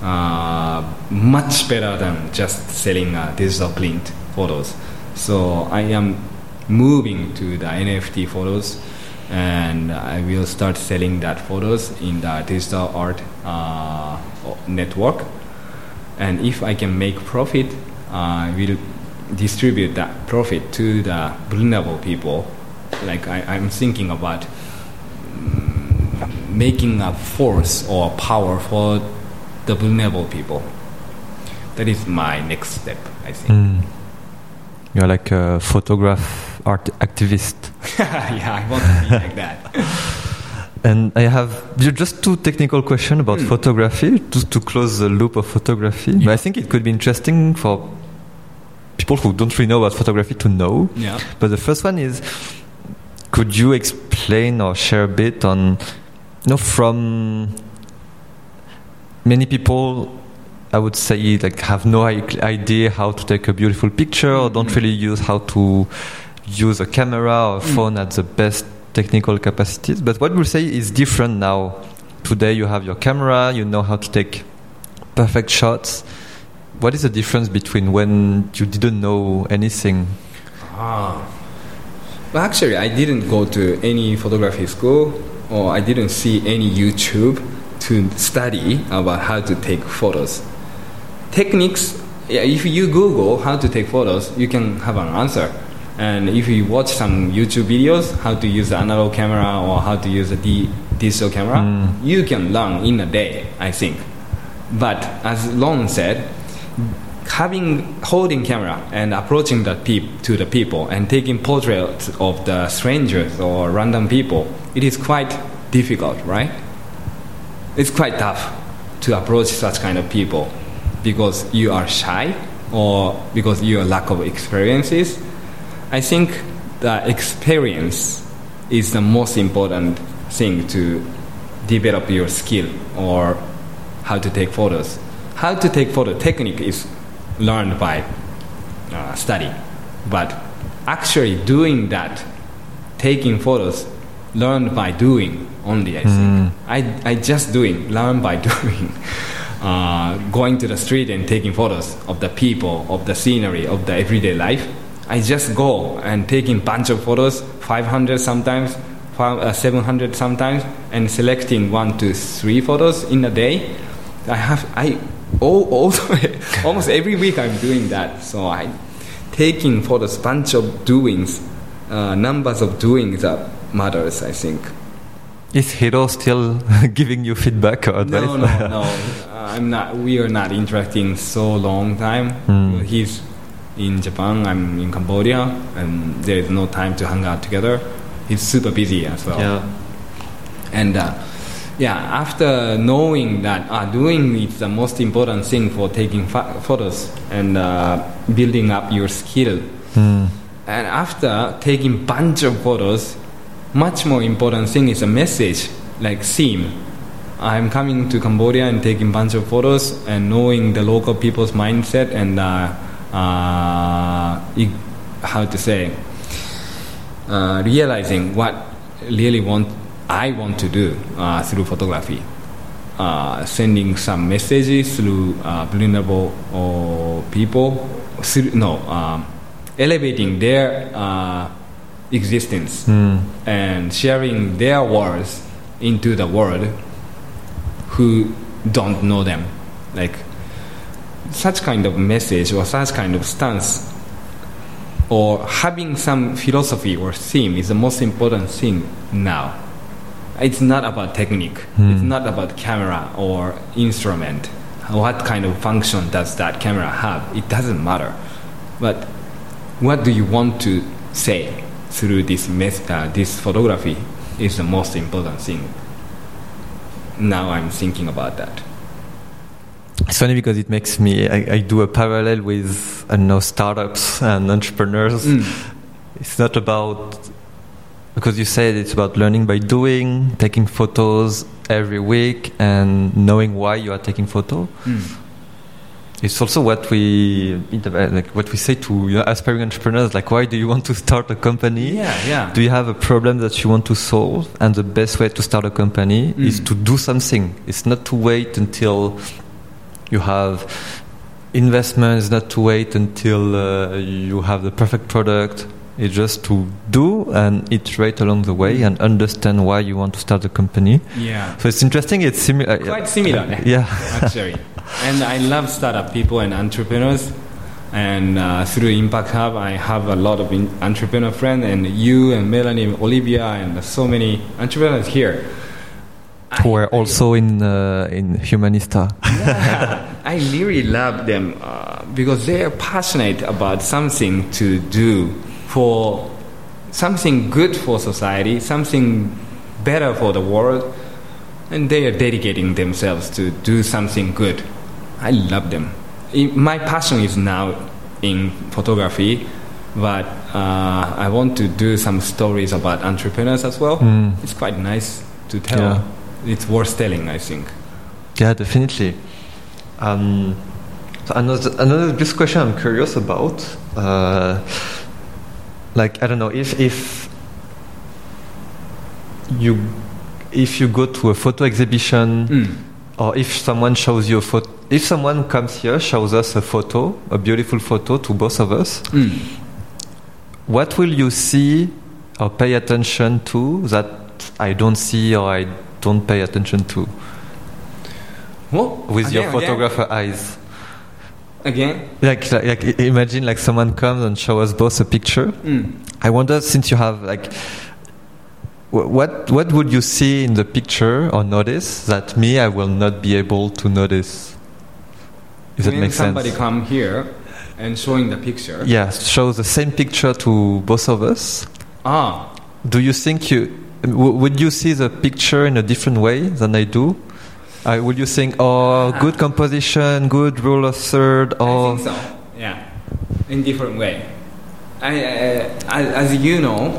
much better than just selling digital print photos. So I am moving to the NFT photos, and I will start selling that photos in the digital art network. And if I can make profit, I will distribute that profit to the vulnerable people. Like I'm thinking about making a force or power for the vulnerable people. That is my next step, I think. You're like a photograph art activist. Yeah, I want to be like that. And I have just two technical questions about photography, to close the loop of photography. Yeah. But I think it could be interesting for people who don't really know about photography to know. Yeah. But the first one is, could you explain or share a bit on, from many people, I would say, have no idea how to take a beautiful picture, or don't really use how to use a camera or a phone at the best technical capacities. But what we say is different now. Today you have your camera, you know how to take perfect shots. What is the difference between when you didn't know anything? Well, actually, I didn't go to any photography school, or I didn't see any YouTube to study about how to take photos. Techniques, if you Google how to take photos, you can have an answer. And if you watch some YouTube videos, how to use an analog camera or how to use a digital camera, you can learn in a day, I think. But as Long said, holding camera and approaching to the people and taking portraits of the strangers or random people, it is quite difficult, right? It's quite tough to approach such kind of people, because you are shy or because you are lack of experiences. I think the experience is the most important thing to develop your skill or how to take photos, how to take photo technique is learned by study, but actually doing that, taking photos, learned by doing only, I think. I just doing, learn by doing. Going to the street and taking photos of the people, of the scenery, of the everyday life. I just go and taking bunch of photos, 500 sometimes, 700 sometimes, and selecting 1 to 3 photos in a day. Almost every week I'm doing that. So I taking photos, bunch of doings, numbers of doings that matters, I think. Is Hiro still giving you feedback or advice? No. I'm not. We are not interacting so long time. He's in Japan. I'm in Cambodia, and there is no time to hang out together. He's super busy as well. Yeah. And after knowing that doing is the most important thing for taking photos and building up your skill. And after taking bunch of photos, much more important thing is a message, like theme. I'm coming to Cambodia and taking bunch of photos and knowing the local people's mindset and realizing what really I want to do through photography, sending some messages through vulnerable people, elevating their existence and sharing their words into the world who don't know them. Like such kind of message or such kind of stance or having some philosophy or theme is the most important thing now. It's not about technique. It's not about camera or instrument. What kind of function does that camera have? It doesn't matter. But what do you want to say through this this photography is the most important thing. Now I'm thinking about that. It's funny because it makes me, I do a parallel with, startups and entrepreneurs. It's not about, because you said it's about learning by doing, taking photos every week and knowing why you are taking photo. It's also what we say to aspiring entrepreneurs, like, why do you want to start a company? Yeah. Do you have a problem that you want to solve? And the best way to start a company is to do something. It's not to wait until you have investments, not to wait until you have the perfect product. It's just to do and iterate along the way and understand why you want to start a company. Yeah. So it's interesting. It's similar. Quite similar. Yeah. Actually. And I love startup people and entrepreneurs. And through Impact Hub, I have a lot of entrepreneur friends. And you and Melanie, and Olivia, and so many entrepreneurs here. Who are also in Humanista. Yeah. I really love them because they are passionate about something to do. For something good for society, something better for the world, and they are dedicating themselves to do something good. I love them. My passion is now in photography, but I want to do some stories about entrepreneurs as well. It's quite nice to tell. Yeah. It's worth telling, I think. Yeah, definitely. So another big question I'm curious about. Like, I don't know, if you go to a photo exhibition or if someone shows you a photo, if someone comes here, shows us a photo, a beautiful photo to both of us, what will you see or pay attention to that I don't see or I don't pay attention to? Well, with your photographer eyes. Again, like imagine like someone comes and shows us both a picture. I wonder, since you have what would you see in the picture or notice that me I will not be able to notice? Does that make sense? Somebody come here and showing the picture. Yeah, shows the same picture to both of us. Do you think would you see the picture in a different way than I do? Would you think, good composition, good rule of third? I think so, yeah, in different way. As you know,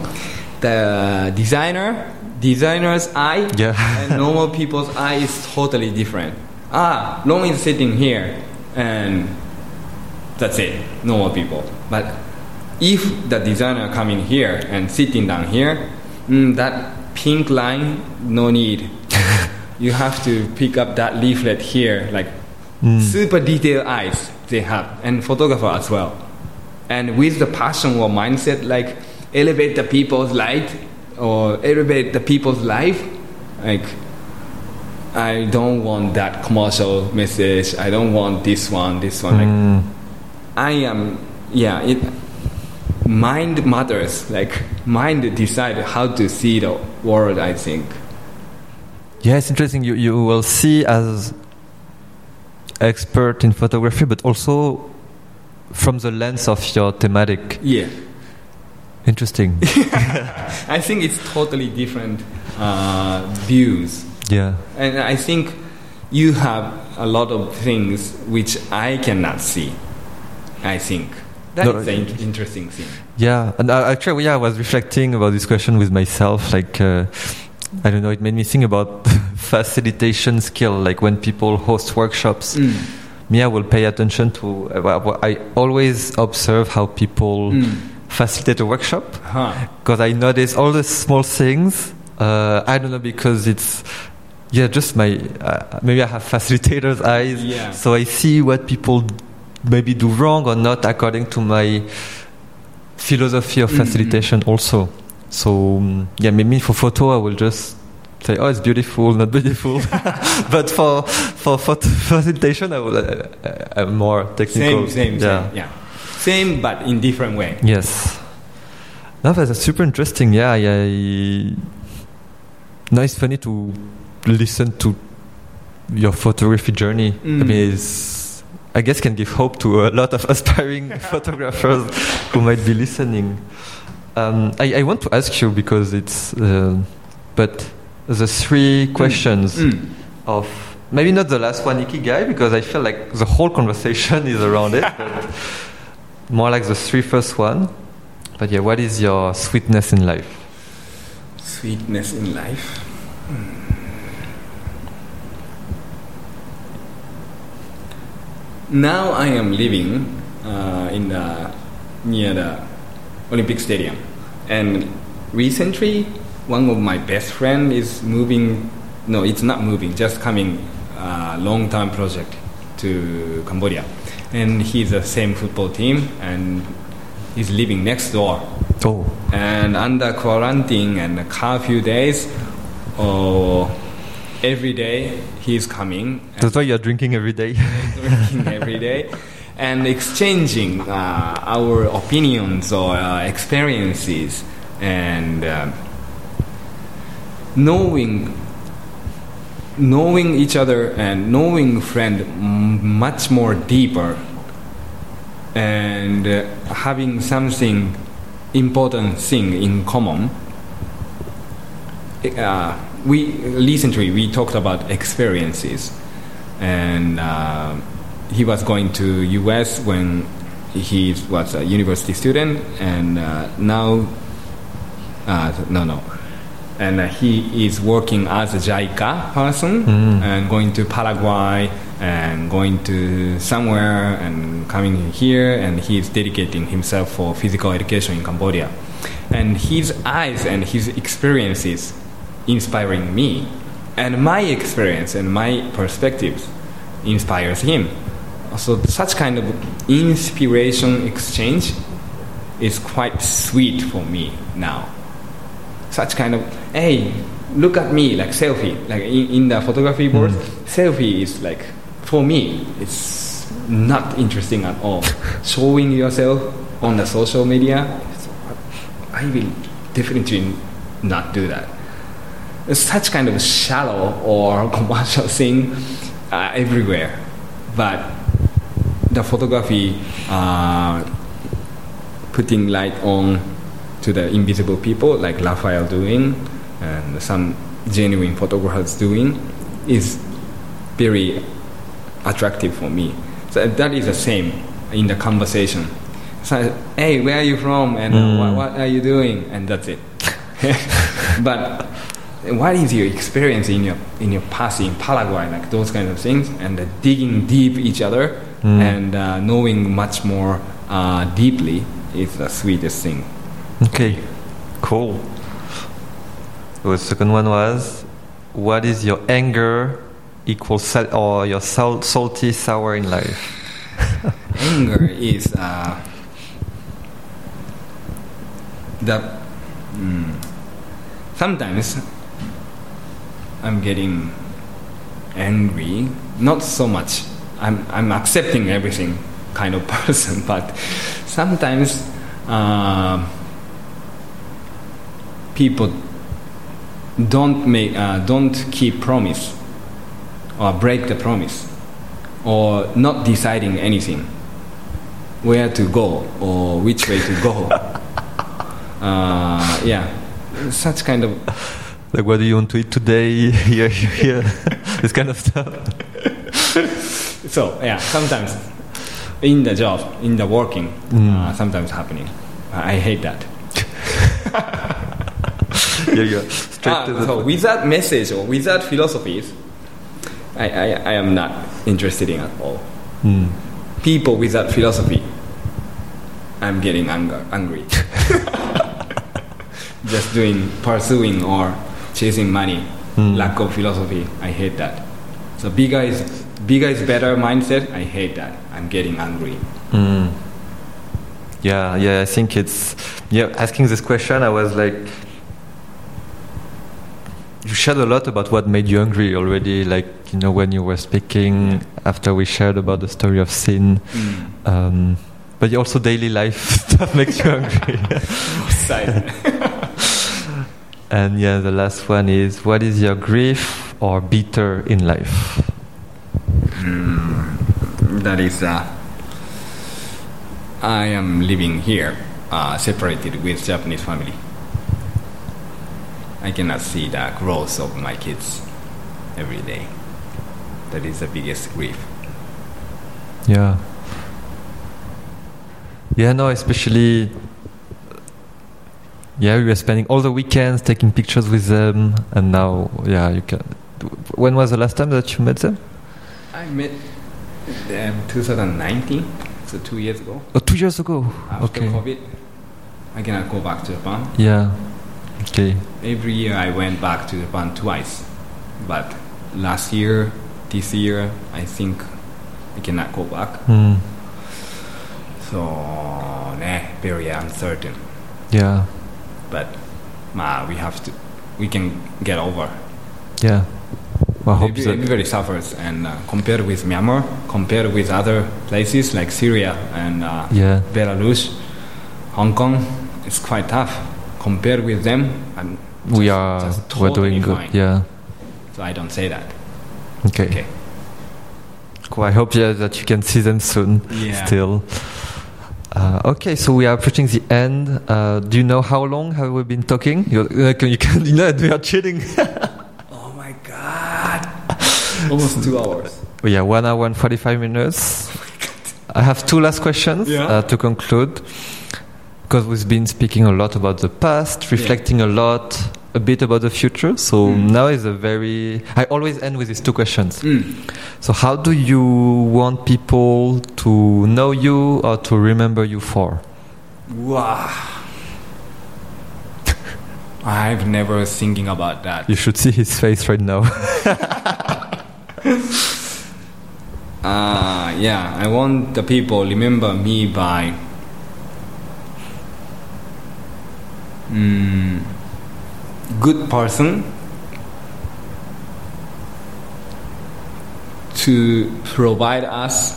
the designer's eye and normal people's eye is totally different. Long is sitting here, and that's it, no more people. But if the designer come in here and sitting down here, that pink line, no need. You have to pick up that leaflet here, like super detailed eyes they have, and photographer as well. And with the passion or mindset, like elevate the people's light or elevate the people's life, like I don't want that commercial message. I don't want this one. Like I am, it mind matters. Like mind decide how to see the world, I think. Yeah, it's interesting. You will see as expert in photography, but also from the lens of your thematic. Yeah. Interesting. I think it's totally different views. Yeah. And I think you have a lot of things which I cannot see, I think. That's an interesting thing. Yeah. And actually, I was reflecting about this question with myself. Like, I don't know, it made me think about facilitation skill. Like when people host workshops, Mia will pay attention to... I always observe how people... facilitate a workshop, because I notice all the small things. I don't know, because it's just my maybe I have facilitator's eyes, so I see what people maybe do wrong or not according to my philosophy of facilitation also. So maybe for photo I will just say, oh, it's beautiful, not beautiful. But for facilitation I will I'm more technical. Same. Same, but in different way. Yes. No, that's super interesting. No, it's funny to listen to your photography journey. I mean, it's, I guess, can give hope to a lot of aspiring photographers who might be listening. I want to ask you, because it's, but the three questions of, maybe not the last one, Ikigai, because I feel like the whole conversation is around it. But more like the three first one. But what is your sweetness in life? Sweetness in life? Now I am living near the Olympic Stadium. And recently, one of my best friend is moving. No, it's not moving, just coming long-term project to Cambodia. And he's the same football team, and he's living next door. Oh! And under quarantine and a curfew days, every day he's coming. That's why you're drinking every day. And exchanging our opinions or experiences, and knowing each other and knowing friend much more deeper, and having something important thing in common. We recently we talked about experiences, and he was going to US when he was a university student, and And he is working as a JICA person, and going to Paraguay and going to somewhere and coming here, and he's dedicating himself for physical education in Cambodia. And his eyes and his experiences inspiring me, and my experience and my perspectives inspires him. So such kind of inspiration exchange is quite sweet for me now. Such kind of, hey, look at me, like selfie. Like in the photography world, selfie is like, for me, it's not interesting at all. Showing yourself on the social media, I will definitely not do that. It's such kind of shallow or commercial thing everywhere. But the photography, putting light on to the invisible people, like Raphael doing and some genuine photographers doing, is very attractive for me. So that is the same in the conversation. So, hey, where are you from? And what are you doing? And that's it. But what is your experience in your past in Paraguay, like those kinds of things, and digging deep each other and knowing much more deeply is the sweetest thing. Okay, cool. The second one was, what is your anger equals or your salty sour in life? Anger is sometimes I'm getting angry, not so much. I'm accepting everything kind of person, but sometimes people don't keep promise or break the promise or not deciding anything, where to go or which way to go. Such kind of, like, what do you want to eat today? Here, this kind of stuff. So sometimes in the job, in the working, sometimes happening. I hate that. So with that message or with that philosophies, I am not interested in at all. People with that philosophy, I'm getting angry. Just pursuing or chasing money, lack of philosophy, I hate that. So bigger is better mindset, I hate that. I'm getting angry. I think it's... asking this question, I was like... You shared a lot about what made you angry already, like, when you were speaking, after we shared about the story of sin. But also daily life stuff makes you angry. And the last one is, what is your grief or bitter in life? That is, I am living here, separated with Japanese family. I cannot see the growth of my kids every day. That is the biggest grief. Especially... we were spending all the weekends taking pictures with them, and now, you can... When was the last time that you met them? I met them 2019, so 2 years ago. Oh, 2 years ago? After COVID, I cannot go back to Japan. Okay. Every year I went back to Japan twice, but last year, this year, I think I cannot go back. So, very uncertain. But we can get over. Well, I hope so. Everybody suffers, and compared with Myanmar, compared with other places like Syria and Belarus, Hong Kong, it's quite tough. Compared with them, we're doing good. So I don't say that. Okay. Cool. I hope that you can see them soon. Still. Okay, so we are approaching the end. Do you know how long have we been talking? We are chilling. Oh my god! Almost 2 hours. 1 hour and 45 minutes. Oh my god. I have two last questions to conclude. Because we've been speaking a lot about the past, reflecting a bit about the future. So now is I always end with these two questions. So how do you want people to know you or to remember you for? Wow. I've never thinking about that. You should see his face right now. I want the people remember me by... good person, to provide us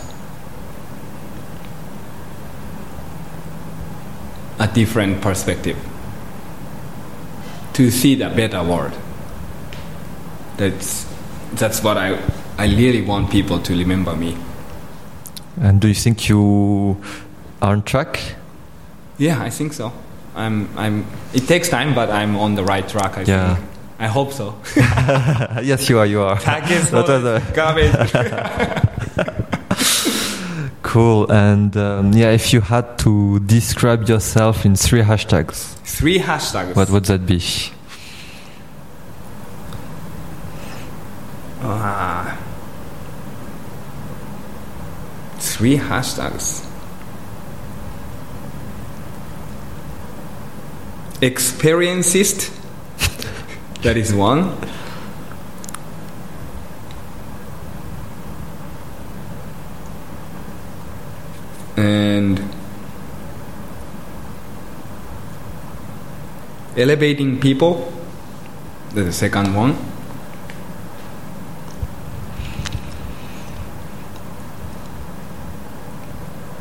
a different perspective, to see the better world. That's what I really want people to remember me. And do you think you are on track? Yeah, I think so. It takes time, but I'm on the right track, I think. I hope so. Yes, you are. Cool. And if you had to describe yourself in three hashtags. What would that be? three hashtags. Experiencist, that is one. And elevating people, the second one.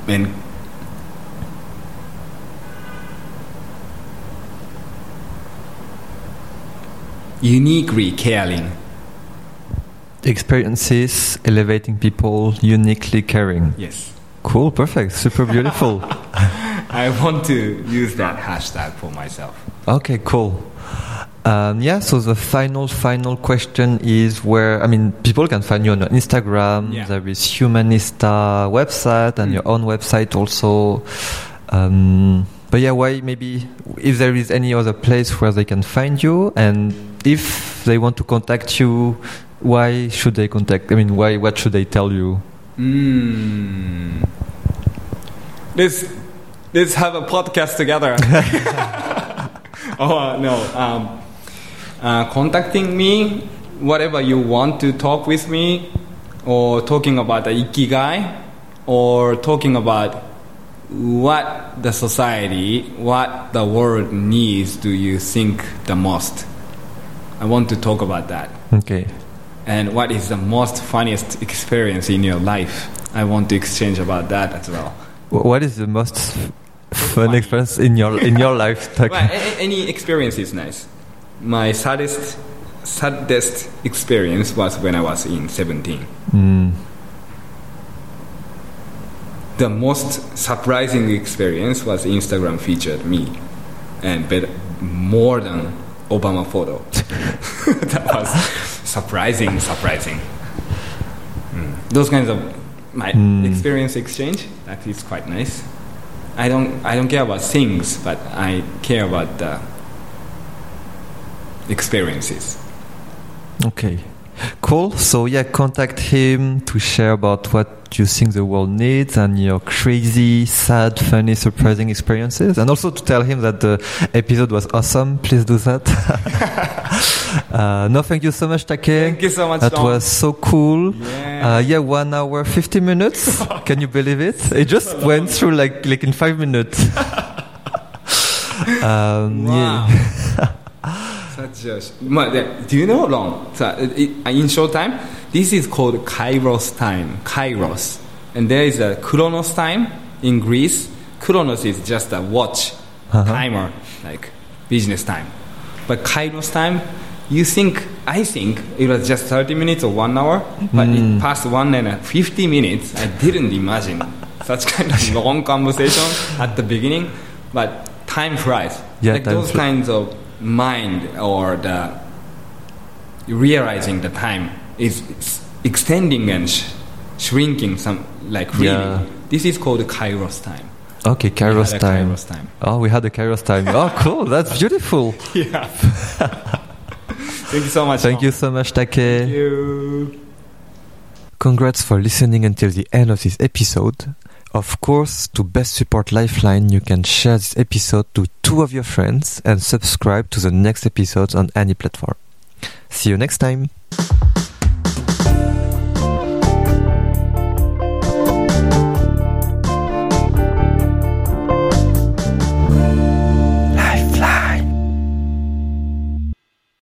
And uniquely caring. Experiences, elevating people, uniquely caring. Yes. Cool, perfect, super beautiful. I want to use that hashtag for myself. Okay, cool. So the final question is where, I mean, people can find you on Instagram. Yeah. There is Humanista website and your own website also. But yeah, why maybe if there is any other place where they can find you, and if they want to contact you, why should they contact? I mean, what should they tell you? Let's have a podcast together. Contacting me, whatever you want to talk with me, or talking about the ikigai, or talking about what the society, what the world needs, do you think the most? I want to talk about that. Okay. And what is the most funniest experience in your life? I want to exchange about that as well. What is the most fun experience in your life? Well, any experience is nice. My saddest experience was when I was in 17. The most surprising experience was Instagram featured me, and more than Obama photo. That was surprising. Those kinds of my experience exchange, that is quite nice. I don't care about things, but I care about the experiences. Okay. Cool. So yeah, contact him to share about what you think the world needs and your crazy, sad, funny, surprising experiences, and also to tell him that the episode was awesome. Please do that. Thank you so much, Take. Thank you so much. That Tom. Was so cool. Yeah. 1 hour, 50 minutes. Can you believe it? It just went through like in 5 minutes. Wow. Yeah. Do you know long? In short time, this is called Kairos time. Kairos. And there is a Kronos time in Greece. Kronos is just a watch, timer, like business time. But Kairos time, I think it was just 30 minutes or 1 hour, but it passed 1 and 50 minutes. I didn't imagine such kind of long conversation at the beginning, but time flies. Yeah, like those kinds of mind, or the realizing the time is extending and shrinking, some like really. Yeah. This is called Kairos time. Okay, Kairos time. Oh, we had a Kairos time. Oh, cool. That's beautiful. Yeah. Thank you so much. Thank you so much, Take. Thank you. Congrats for listening until the end of this episode. Of course, to best support Lifeline, you can share this episode to 2 of your friends and subscribe to the next episodes on any platform. See you next time!